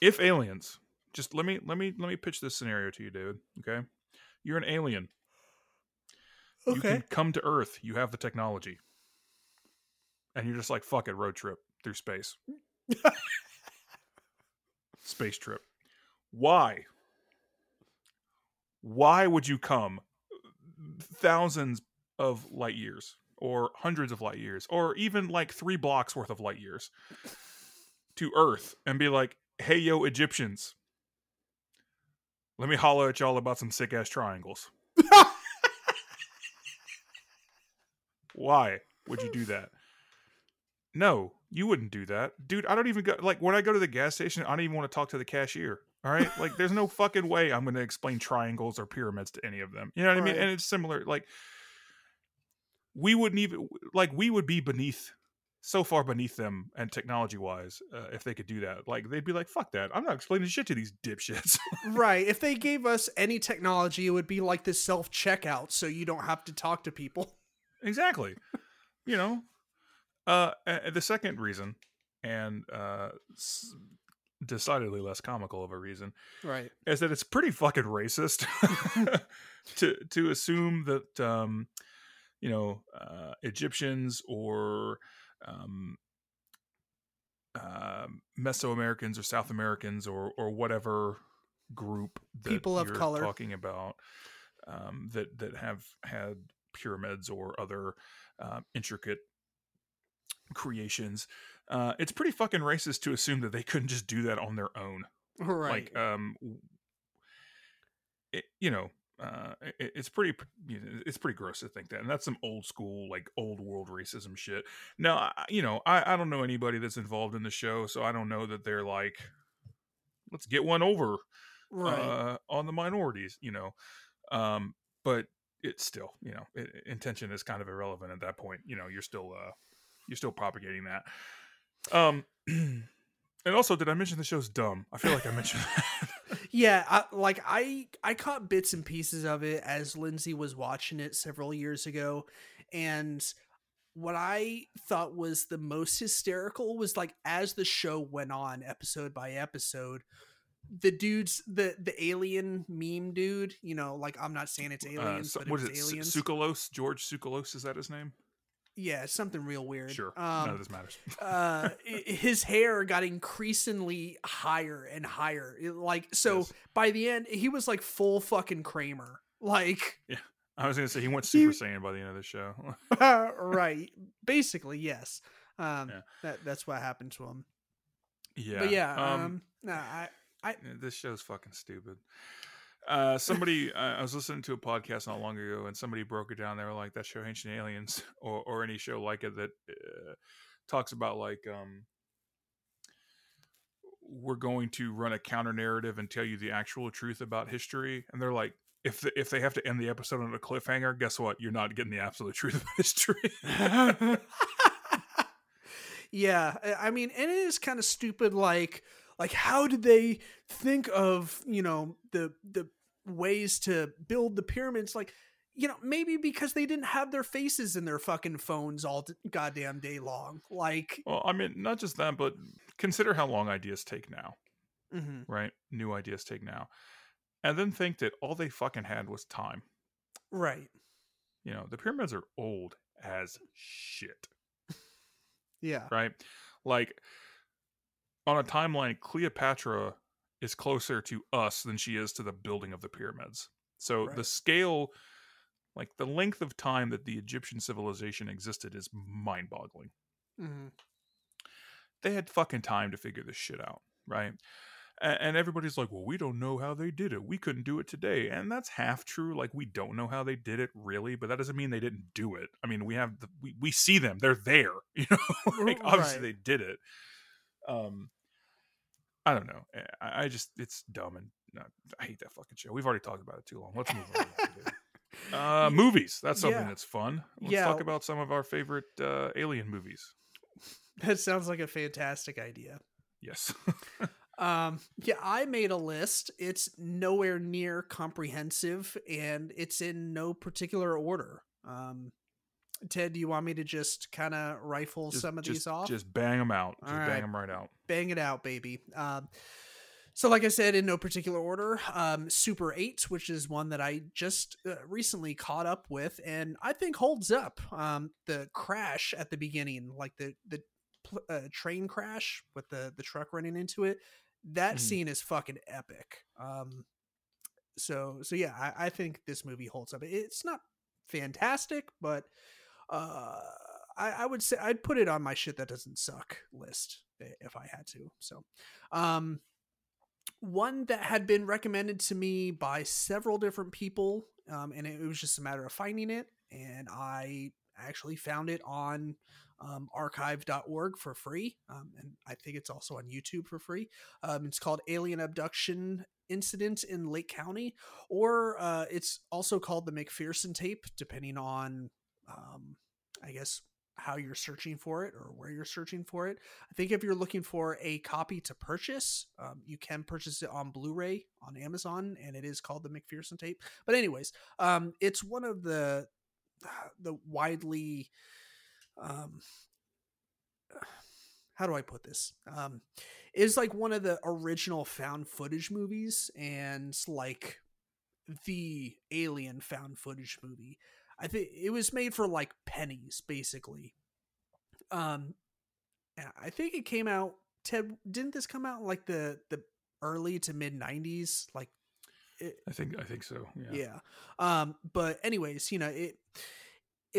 If aliens, just let me pitch this scenario to you, David. Okay, you're an alien. Okay. You can come to Earth. You have the technology, and you're just like, fuck it, road trip through space. Space trip. Why? Why would you come thousands of light years or hundreds of light years or even like 3 blocks worth of light years to Earth and be like, hey, yo, Egyptians, let me holler at y'all about some sick ass triangles? Why would you do that? No, you wouldn't do that. Dude, I don't even go, like, when I go to the gas station, I don't even want to talk to the cashier. All right, like there's no fucking way I'm going to explain triangles or pyramids to any of them. You know what I mean? And it's similar. Like we wouldn't even, like we would be so far beneath them, and technology wise, if they could do that, like they'd be like, fuck that. I'm not explaining shit to these dipshits. Right. If they gave us any technology, it would be like this self checkout, so you don't have to talk to people. Exactly. You know, the second reason, and decidedly less comical of a reason, right, is that it's pretty fucking racist to assume that Egyptians or Mesoamericans or South Americans or whatever group that people of color talking about that have had pyramids or other intricate creations. It's pretty fucking racist to assume that they couldn't just do that on their own. Right. Like, it's pretty gross to think that. And that's some old school, like old world racism shit. Now, I don't know anybody that's involved in the show, so I don't know that they're like, let's get one over on the minorities, but it's still, intention is kind of irrelevant at that point. You're still propagating that. And also, did I mention the show's dumb? I feel like I mentioned that. Yeah, I caught bits and pieces of it as Lindsay was watching it several years ago. And what I thought was the most hysterical was, like, as the show went on episode by episode, the dudes, the alien meme dude, I'm not saying it's aliens, but it's aliens. Sukalos? George Sukalos, is that his name? Yeah, something real weird. Sure, none of this matters. His hair got increasingly higher and higher. By the end, he was like full fucking Kramer. Like, yeah, I was gonna say he went Super Saiyan by the end of the show. Right, basically, yes. That's what happened to him. Yeah, but yeah. This show's fucking stupid. Somebody, I was listening to a podcast not long ago, and somebody broke it down. They were like, that show Ancient Aliens, or any show like it that talks about, like, we're going to run a counter narrative and tell you the actual truth about history. And they're like, if they have to end the episode on a cliffhanger, guess what? You're not getting the absolute truth of history. Yeah. I mean, and it is kind of stupid. Like, how did they think of, the ways to build the pyramids? Like, maybe because they didn't have their faces in their fucking phones all goddamn day long. Like, well, I mean, not just that, but consider how long ideas take now, right? New ideas take now, and then think that all they fucking had was time, right? The pyramids are old as shit. Yeah. Right. Like, on a timeline, Cleopatra is closer to us than she is to the building of the pyramids. So the scale, like the length of time that the Egyptian civilization existed, is mind-boggling. Mm-hmm. They had fucking time to figure this shit out, right? And everybody's like, well, we don't know how they did it. We couldn't do it today. And that's half true. Like, we don't know how they did it, really, but that doesn't mean they didn't do it. I mean, we see them. They're there. Like, obviously they did it. I don't know. I just, it's dumb, and I hate that fucking show. We've already talked about it too long. Let's move on. Movies. That's something that's fun. Let's talk about some of our favorite alien movies. That sounds like a fantastic idea. Yes. I made a list. It's nowhere near comprehensive, and it's in no particular order. Ted, do you want me to just kind of rifle some of these off? Just bang them out. Bang them right out. Bang it out, baby. So like I said, in no particular order, Super 8, which is one that I just recently caught up with and I think holds up. The crash at the beginning, like the train crash with the truck running into it, that scene is fucking epic. So yeah, I think this movie holds up. It's not fantastic, but I would say I'd put it on my shit that doesn't suck list if I had to. So, one that had been recommended to me by several different people, and it was just a matter of finding it, and I actually found it on archive.org for free, and I think it's also on YouTube for free. It's called Alien Abduction Incident in Lake County, or it's also called the McPherson Tape, depending on, I guess, how you're searching for it or where you're searching for it. I think if you're looking for a copy to purchase, you can purchase it on Blu-ray on Amazon, and it is called the McPherson Tape. But anyways, it's one of the widely, how do I put this? Is like one of the original found footage movies, and like the alien found footage movie. I think it was made for like pennies, basically. I think it came out, Ted, didn't this come out in like the early to mid 90s? Like, I think so. Yeah. But anyways, you know, it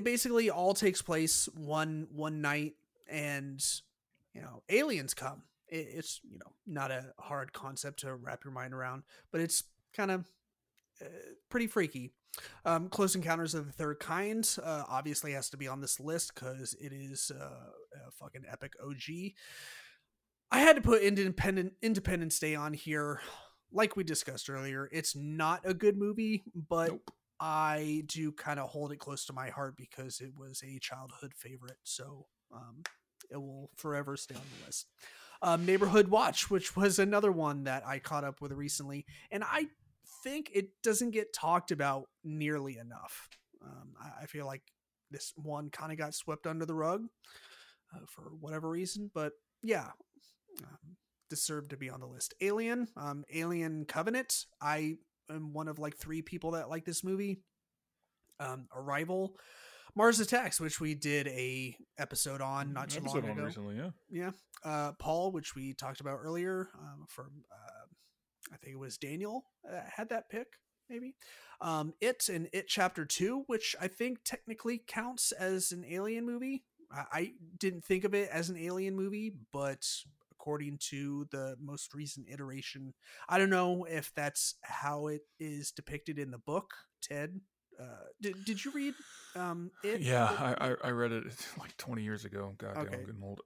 basically all takes place one night, and you know, aliens come. It's, you know, not a hard concept to wrap your mind around, but it's kind of pretty freaky. Close Encounters of the Third Kind obviously has to be on this list because it is a fucking epic OG. I had to put Independence Day on here. Like we discussed earlier, it's not a good movie, but nope. I do kind of hold it close to my heart because it was a childhood favorite, so it will forever stay on the list. Neighborhood Watch, which was another one that I caught up with recently, and I think it doesn't get talked about nearly enough. I feel like this one kind of got swept under the rug for whatever reason, but yeah, deserved to be on the list. Alien, Alien Covenant. I am one of like three people that like this movie. Arrival, Mars Attacks, which we did a episode on not too long ago. Recently, yeah. Paul, which we talked about earlier, from I think it was Daniel had that pick, maybe. It and It Chapter 2, which I think technically counts as an alien movie. I didn't think of it as an alien movie, but according to the most recent iteration, I don't know if that's how it is depicted in the book. Ted, did you read It? Yeah, I read it like 20 years ago. Goddamn, okay. I'm getting old.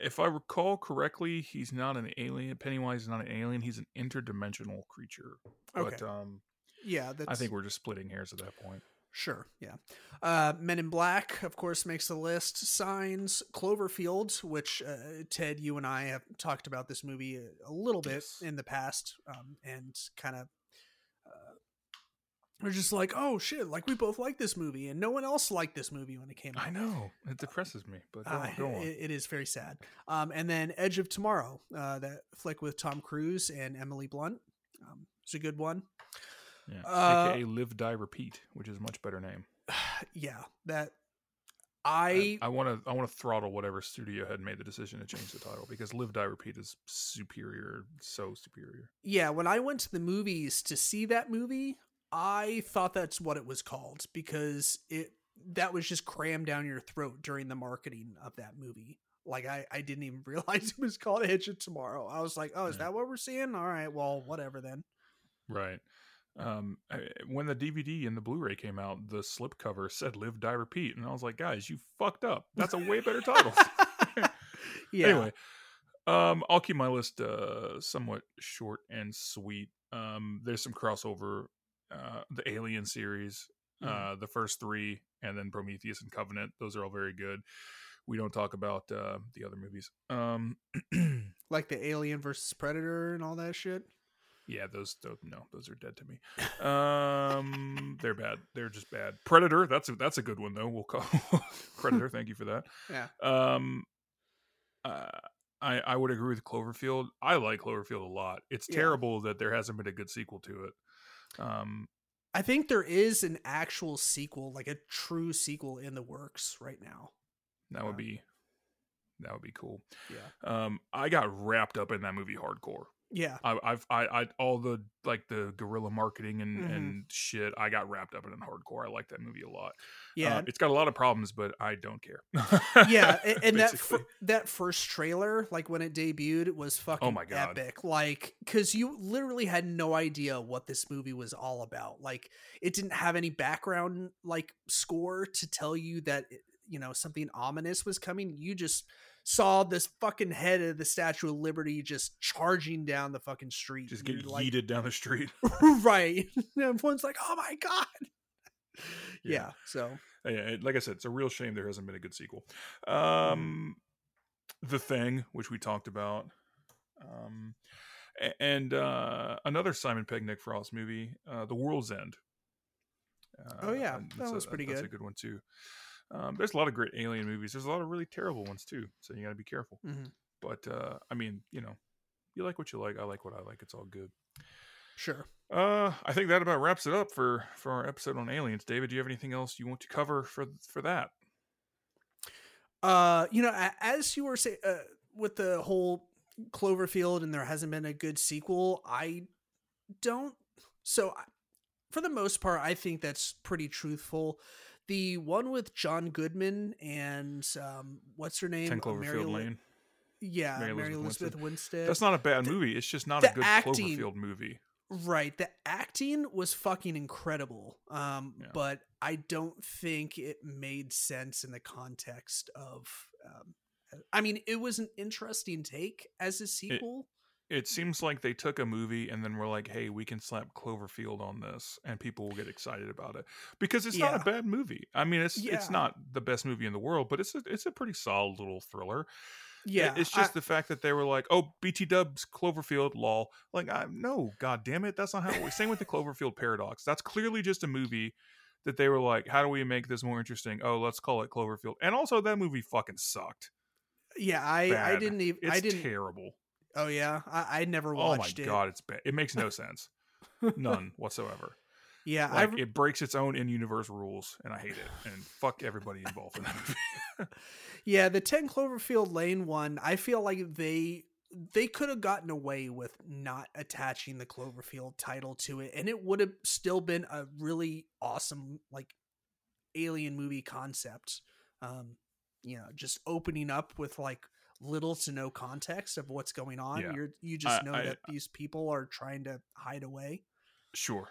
If I recall correctly, he's not an alien. Pennywise is not an alien. He's an interdimensional creature. Okay. But, yeah, I think we're just splitting hairs at that point. Sure, yeah. Men in Black, of course, makes the list. Signs, Cloverfield, which, Ted, you and I have talked about this movie a little bit in the past, and kind of we're just like, oh shit, like we both like this movie and no one else liked this movie when it came out. I know. It depresses me, but go on. It is very sad. And then Edge of Tomorrow, that flick with Tom Cruise and Emily Blunt. It's a good one. Yeah. AKA Live, Die, Repeat, which is a much better name. Yeah. That I want to throttle whatever studio had made the decision to change the title, because Live, Die, Repeat is superior. So superior. Yeah. When I went to the movies to see that movie, I thought that's what it was called, because that was just crammed down your throat during the marketing of that movie. Like I didn't even realize it was called Edge of Tomorrow. I was like, oh, is that what we're seeing? All right, well, whatever then. Right. When the DVD and the Blu-ray came out, the slipcover said Live, Die, Repeat. And I was like, guys, you fucked up. That's a way better title. Yeah. Anyway, I'll keep my list somewhat short and sweet. There's some crossover the Alien series, the first three, and then Prometheus and Covenant. Those are all very good. We don't talk about the other movies. Like the Alien versus Predator and all that shit? Yeah, those are dead to me. They're bad. They're just bad. Predator, that's a good one though. We'll call Predator. Thank you for that. Yeah. I would agree with Cloverfield. I like Cloverfield a lot. It's terrible that there hasn't been a good sequel to it. I think there is an actual sequel, like a true sequel in the works right now. That would be cool. Yeah. I got wrapped up in that movie hardcore. Yeah. I all the like the guerrilla marketing and shit. I got wrapped up in it hardcore. I like that movie a lot. Yeah. It's got a lot of problems, but I don't care. Yeah. And that first trailer, like when it debuted, it was fucking epic. Like, cause you literally had no idea what this movie was all about. Like it didn't have any background, like score to tell you that, something ominous was coming. You just saw this fucking head of the Statue of Liberty just charging down the fucking street. Just get yeeted down the street. Right. And everyone's like, oh my God. Yeah. So. Yeah, like I said, it's a real shame there hasn't been a good sequel. The Thing, which we talked about. And another Simon Pegg, Nick Frost movie, The World's End. That was pretty good. That's a good one too. There's a lot of great alien movies. There's a lot of really terrible ones too. So you got to be careful. Mm-hmm. But, you like what you like. I like what I like. It's all good. Sure. I think that about wraps it up for our episode on aliens. David, do you have anything else you want to cover for that? As you were saying, with the whole Cloverfield and there hasn't been a good sequel, for the most part, I think that's pretty truthful. The one with John Goodman and what's her name? 10 Cloverfield Lane. Yeah, Mary Elizabeth Winstead. That's not a bad movie. It's just not a good Cloverfield movie. Right. The acting was fucking incredible. But I don't think it made sense in the context of... it was an interesting take as a sequel. It seems like they took a movie and then we're like, hey, we can slap Cloverfield on this and people will get excited about it because it's not a bad movie. I mean, it's not the best movie in the world, but it's a pretty solid little thriller. Yeah. It's just the fact that they were like, oh, BT Dubs Cloverfield lol. Like, no, God damn it. That's not how it works. Same with the Cloverfield Paradox. That's clearly just a movie that they were like, how do we make this more interesting? Oh, let's call it Cloverfield. And also that movie fucking sucked. Yeah. It's terrible. Oh yeah, I never watched it. Oh my God, it's bad. It makes no sense, none whatsoever. Yeah, it breaks its own in-universe rules, and I hate it. And fuck everybody involved in that movie. Yeah, the 10 Cloverfield Lane one, I feel like they could have gotten away with not attaching the Cloverfield title to it, and it would have still been a really awesome like alien movie concept. Just opening up with like little to no context of what's going on. Yeah. You just know that these people are trying to hide away. Sure.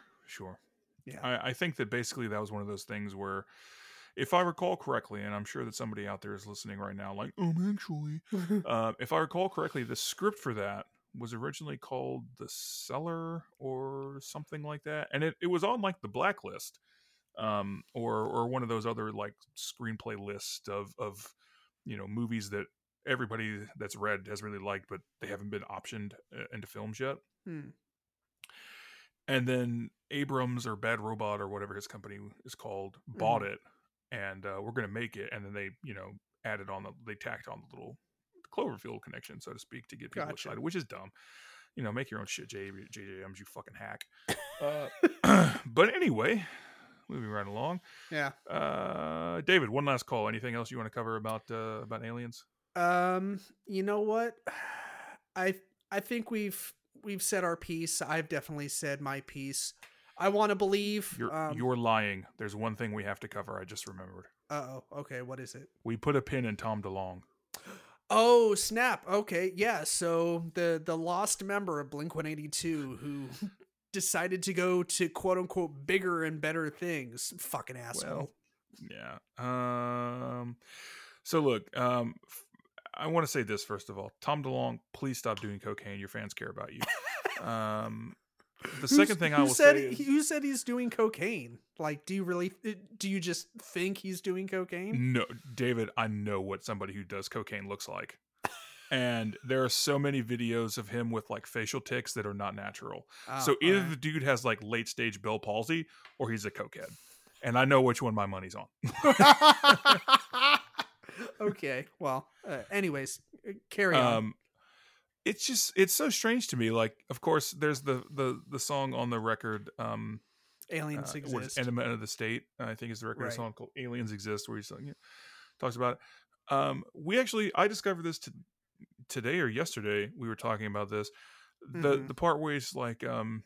Yeah. I think that basically that was one of those things where, if I recall correctly, and I'm sure that somebody out there is listening right now, like, if I recall correctly, the script for that was originally called The Cellar or something like that. And it was on like the blacklist, or one of those other like screenplay lists of movies that everybody that's read has really liked, but they haven't been optioned into films yet. And then Abrams or Bad Robot or whatever his company is called bought it, and we're going to make it. And then they, added on they tacked on the little Cloverfield connection, so to speak, to get people excited, which is dumb. Make your own shit, J.J. Abrams, you fucking hack. But anyway, moving right along. Yeah. David, one last call. Anything else you want to cover about aliens? You know what? I think we've said our piece. I've definitely said my piece. I want to believe you're lying. There's one thing we have to cover. I just remembered. Oh, okay. What is it? We put a pin in Tom DeLonge. Oh, snap. Okay. Yeah. So the lost member of Blink-182 who decided to go to quote unquote bigger and better things. Fucking asshole. Well, yeah. So look, I want to say this first of all. Tom DeLonge, please stop doing cocaine. Your fans care about you. The second thing I will say is, who said he's doing cocaine? Like, do you just think he's doing cocaine? No, David, I know what somebody who does cocaine looks like. And there are so many videos of him with like facial tics that are not natural. Oh, so either the dude has like late stage Bell palsy or he's a cokehead. And I know which one my money's on. Okay. Well, anyways, carry on. It's just, it's so strange to me. Like, of course, there's the song on the record. Aliens Exist. Enema of the State, I think is the record. Right. Song called Aliens Exist, where he talks about it. We actually, I discovered this today or yesterday. We were talking about this. The part where he's like, I'm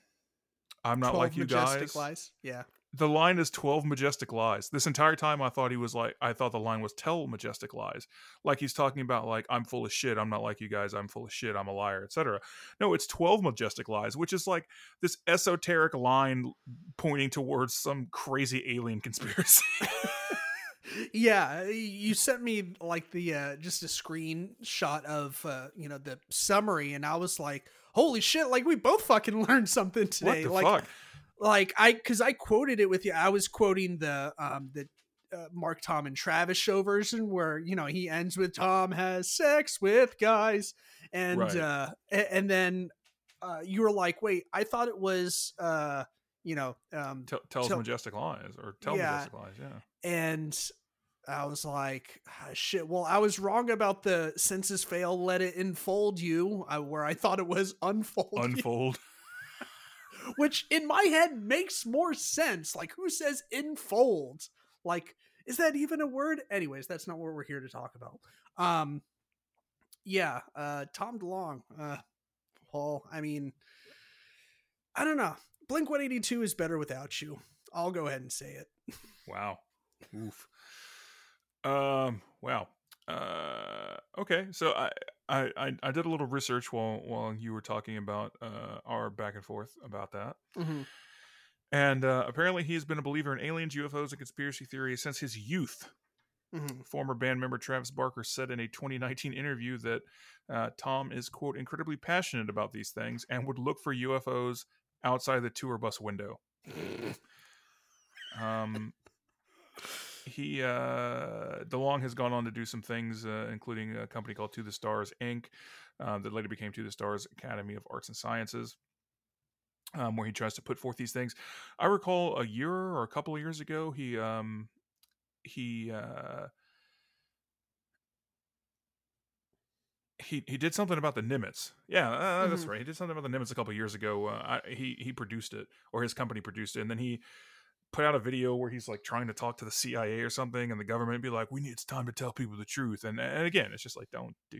not like you guys. 12 majestic lies. Yeah. The line is 12 majestic lies. This entire time I thought the line was tell majestic lies. Like he's talking about like, I'm full of shit. I'm not like you guys. I'm full of shit. I'm a liar, etc. No, it's 12 majestic lies, which is like this esoteric line pointing towards some crazy alien conspiracy. Yeah. You sent me like the, just a screenshot of, the summary. And I was like, holy shit. Like we both fucking learned something today. What the fuck? Like cause I quoted it with you. I was quoting the Mark, Tom and Travis show version where, he ends with Tom has sex with guys. And, right. and then you were like, wait, I thought it was, tells majestic lies or tell majestic lies. Yeah. And I was like, oh, shit. Well, I was wrong about the senses fail. Let it enfold you where I thought it was unfold. Which in my head makes more sense. Like who says enfold? Like, is that even a word? Anyways, that's not what we're here to talk about. Tom DeLonge. Paul, I mean, I don't know. Blink-182 is better without you. I'll go ahead and say it. Wow. Oof. Wow. Okay. So I did a little research while you were talking about our back and forth about that. Mm-hmm. And apparently he's been a believer in aliens, UFOs, and conspiracy theories since his youth. Mm-hmm. Former band member Travis Barker said in a 2019 interview that Tom is, quote, incredibly passionate about these things and would look for UFOs outside the tour bus window. He DeLonge has gone on to do some things, including a company called To the Stars Inc. That later became To the Stars Academy of Arts and Sciences, where he tries to put forth these things. I recall a year or a couple of years ago, he did something about the Nimitz. Yeah, that's right. He did something about the Nimitz a couple of years ago. He produced it, or his company produced it, and then he put out a video where he's like trying to talk to the CIA or something, and the government be like, it's time to tell people the truth. And again, it's just like, don't do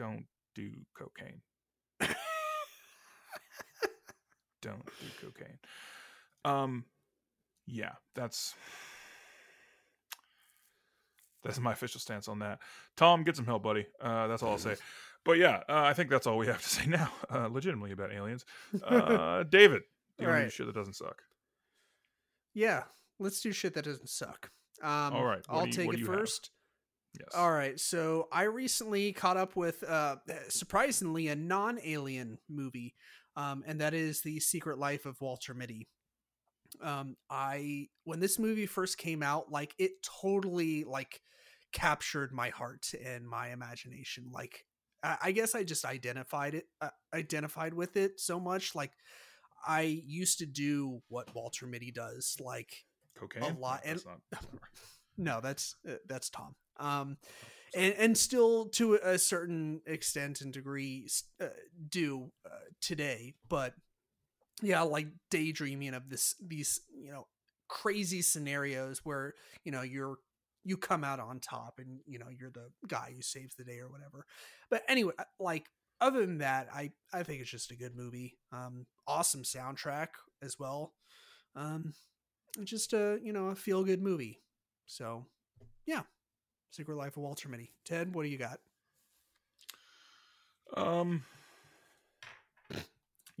cocaine. Don't do cocaine. Yeah, that's my official stance on that. Tom, get some help, buddy. That's all I'll say. But yeah, I think that's all we have to say now, legitimately about aliens. David, do you want to do shit that doesn't suck? Yeah, let's do shit that doesn't suck. All right. I'll take it first. Yes. All right. So I recently caught up with, surprisingly, a non-alien movie, and that is The Secret Life of Walter Mitty. When this movie first came out, like it totally like captured my heart and my imagination. Like I guess I just identified with it so much. Like, I used to do what Walter Mitty does, like cocaine a lot. And no, that's Tom. And still to a certain extent and degree do today, but yeah, like daydreaming of these, crazy scenarios where, you come out on top and, you're the guy who saves the day or whatever. But anyway, like, other than that, I think it's just a good movie. Awesome soundtrack as well. Just a feel good movie. So yeah. Secret Life of Walter Mitty. Ted, what do you got?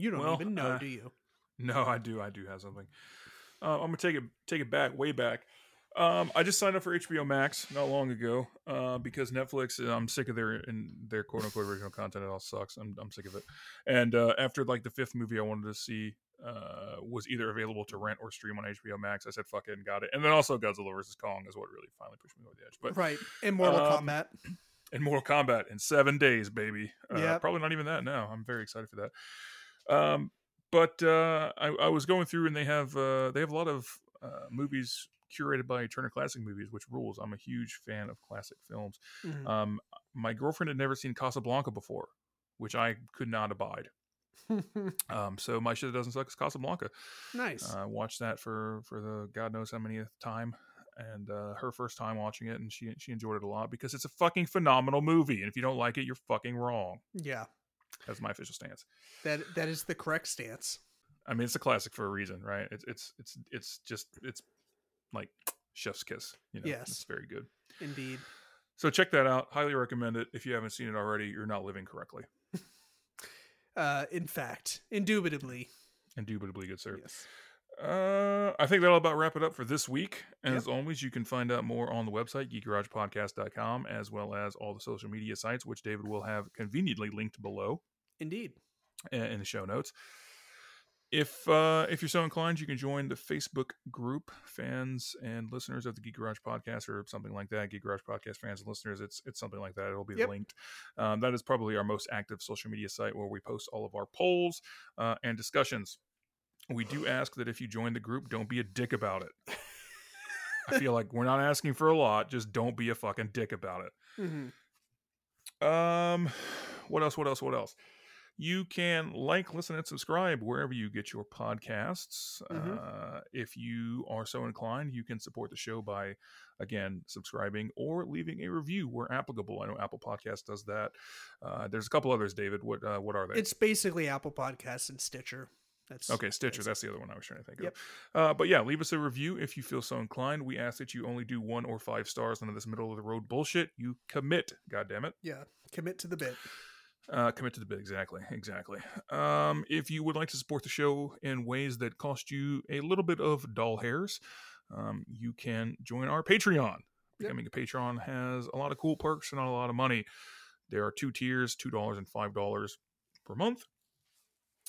You don't even know, do you? No, I do have something. I'm gonna take it back, way back. I just signed up for HBO Max not long ago because Netflix, I'm sick of their quote unquote original content. It all sucks. I'm sick of it. And after like the fifth movie I wanted to see was either available to rent or stream on HBO Max, I said fuck it and got it. And then also Godzilla vs Kong is what really finally pushed me over the edge. But right, and Mortal Kombat. And Mortal Kombat in 7 days, baby. Yep. Probably not even that now. I'm very excited for that. But I was going through, and they have a lot of movies curated by Turner Classic Movies, which rules. I'm a huge fan of classic films. Mm-hmm. My girlfriend had never seen Casablanca before, which I could not abide. So my shit that doesn't suck is Casablanca. Nice. Watched that for the God knows how many time, and her first time watching it, and she enjoyed it a lot because it's a fucking phenomenal movie. And if you don't like it, you're fucking wrong. Yeah. That's my official stance. That is the correct stance. I mean, it's a classic for a reason, right? It's just like chef's kiss, you know. Yes, it's very good indeed. So check that out. Highly recommend it. If you haven't seen it already, you're not living correctly. In fact, indubitably good sir. Yes. I think that'll about wrap it up for this week. And yep. As always, you can find out more on the website, geekgaragepodcast.com, as well as all the social media sites, which David will have conveniently linked below. Indeed. In the show notes. If you're so inclined, you can join the Facebook group, fans and listeners of the Geek Garage Podcast, or something like that. Geek Garage Podcast fans and listeners, it's something like that. It'll be linked. That is probably our most active social media site, where we post all of our polls and discussions. We do ask that if you join the group, don't be a dick about it. I feel like we're not asking for a lot. Just don't be a fucking dick about it. Mm-hmm. What else? You can like, listen, and subscribe wherever you get your podcasts. Mm-hmm. If you are so inclined, you can support the show by, again, subscribing or leaving a review where applicable. I know Apple Podcasts does that. There's a couple others, David. What are they? It's basically Apple Podcasts and Stitcher. Stitcher. That's the other one I was trying to think of. But yeah, leave us a review if you feel so inclined. We ask that you only do 1 or 5 stars. None of this middle of the road bullshit. You commit, goddammit. Yeah, commit to the bit. Commit to the bit, exactly. If you would like to support the show in ways that cost you a little bit of doll hairs, you can join our Patreon. Becoming a patron has a lot of cool perks and not a lot of money. There are 2 tiers, $2 and $5 per month.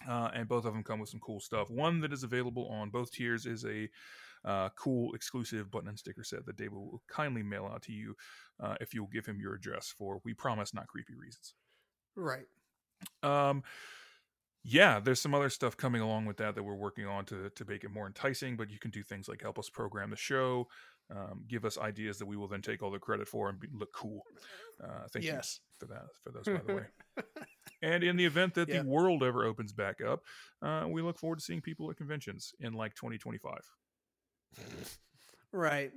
And both of them come with some cool stuff. One that is available on both tiers is a cool exclusive button and sticker set that David will kindly mail out to you if you'll give him your address for, we promise, not creepy reasons. Right. Yeah, there's some other stuff coming along with that we're working on to make it more enticing, but you can do things like help us program the show, give us ideas that we will then take all the credit for and look cool. Thank you for those, by the way. And in the event that the world ever opens back up, we look forward to seeing people at conventions in like 2025. Right.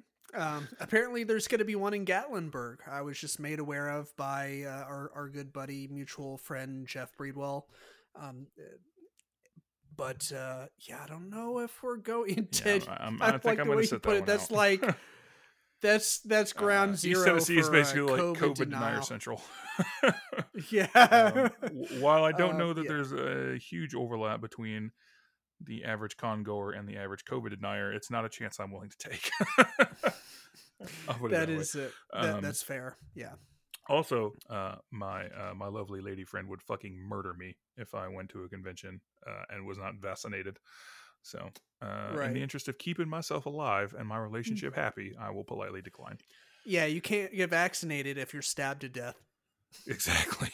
Apparently there's going to be one in Gatlinburg. I was just made aware of by our good buddy, mutual friend, Jeff Breedwell. I don't know if we're going to... Yeah, I think I'm going to set that one. That's out. Like... That's ground zero. East Tennessee is basically like COVID denier central. Yeah. While I don't know that there's a huge overlap between the average con goer and the average COVID denier, it's not a chance I'm willing to take. That's fair. Yeah. Also, my lovely lady friend would fucking murder me if I went to a convention and was not vaccinated. So, in the interest of keeping myself alive and my relationship happy, I will politely decline. Yeah, you can't get vaccinated if you're stabbed to death. Exactly.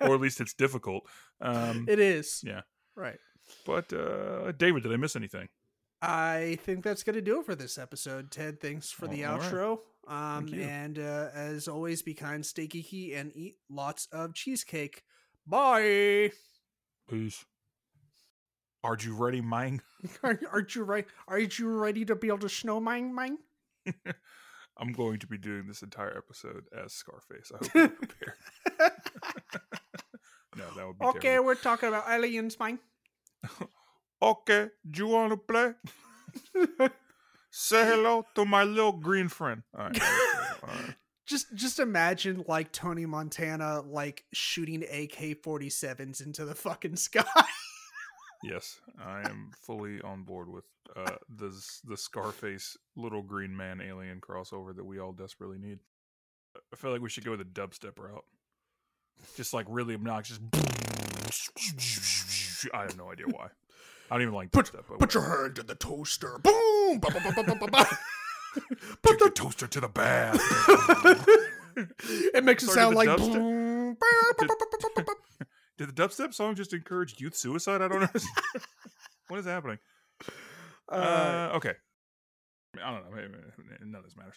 Or at least it's difficult. It is. Yeah. Right. But, David, did I miss anything? I think that's going to do it for this episode. Ted, thanks for the outro. Right. And as always, be kind, stay geeky, and eat lots of cheesecake. Bye. Peace. Are you ready, Ming? Are you ready to build a snow, Ming? I'm going to be doing this entire episode as Scarface. I hope you're prepared. No, that would be okay, terrible. We're talking about aliens, Ming. Okay, do you want to play? Say hello to my little green friend. All right. All right. Just imagine like Tony Montana, like shooting AK-47s into the fucking sky. Yes, I am fully on board with the Scarface little green man alien crossover that we all desperately need. I feel like we should go the dubstep route. Just like really obnoxious. I have no idea why. I don't even like dubstep. Put your hand in the toaster. Boom! Put the toaster to the bath. It makes it sound like... Did the dubstep song just encourage youth suicide? I don't know. What is happening? Okay. I don't know. None of this matters.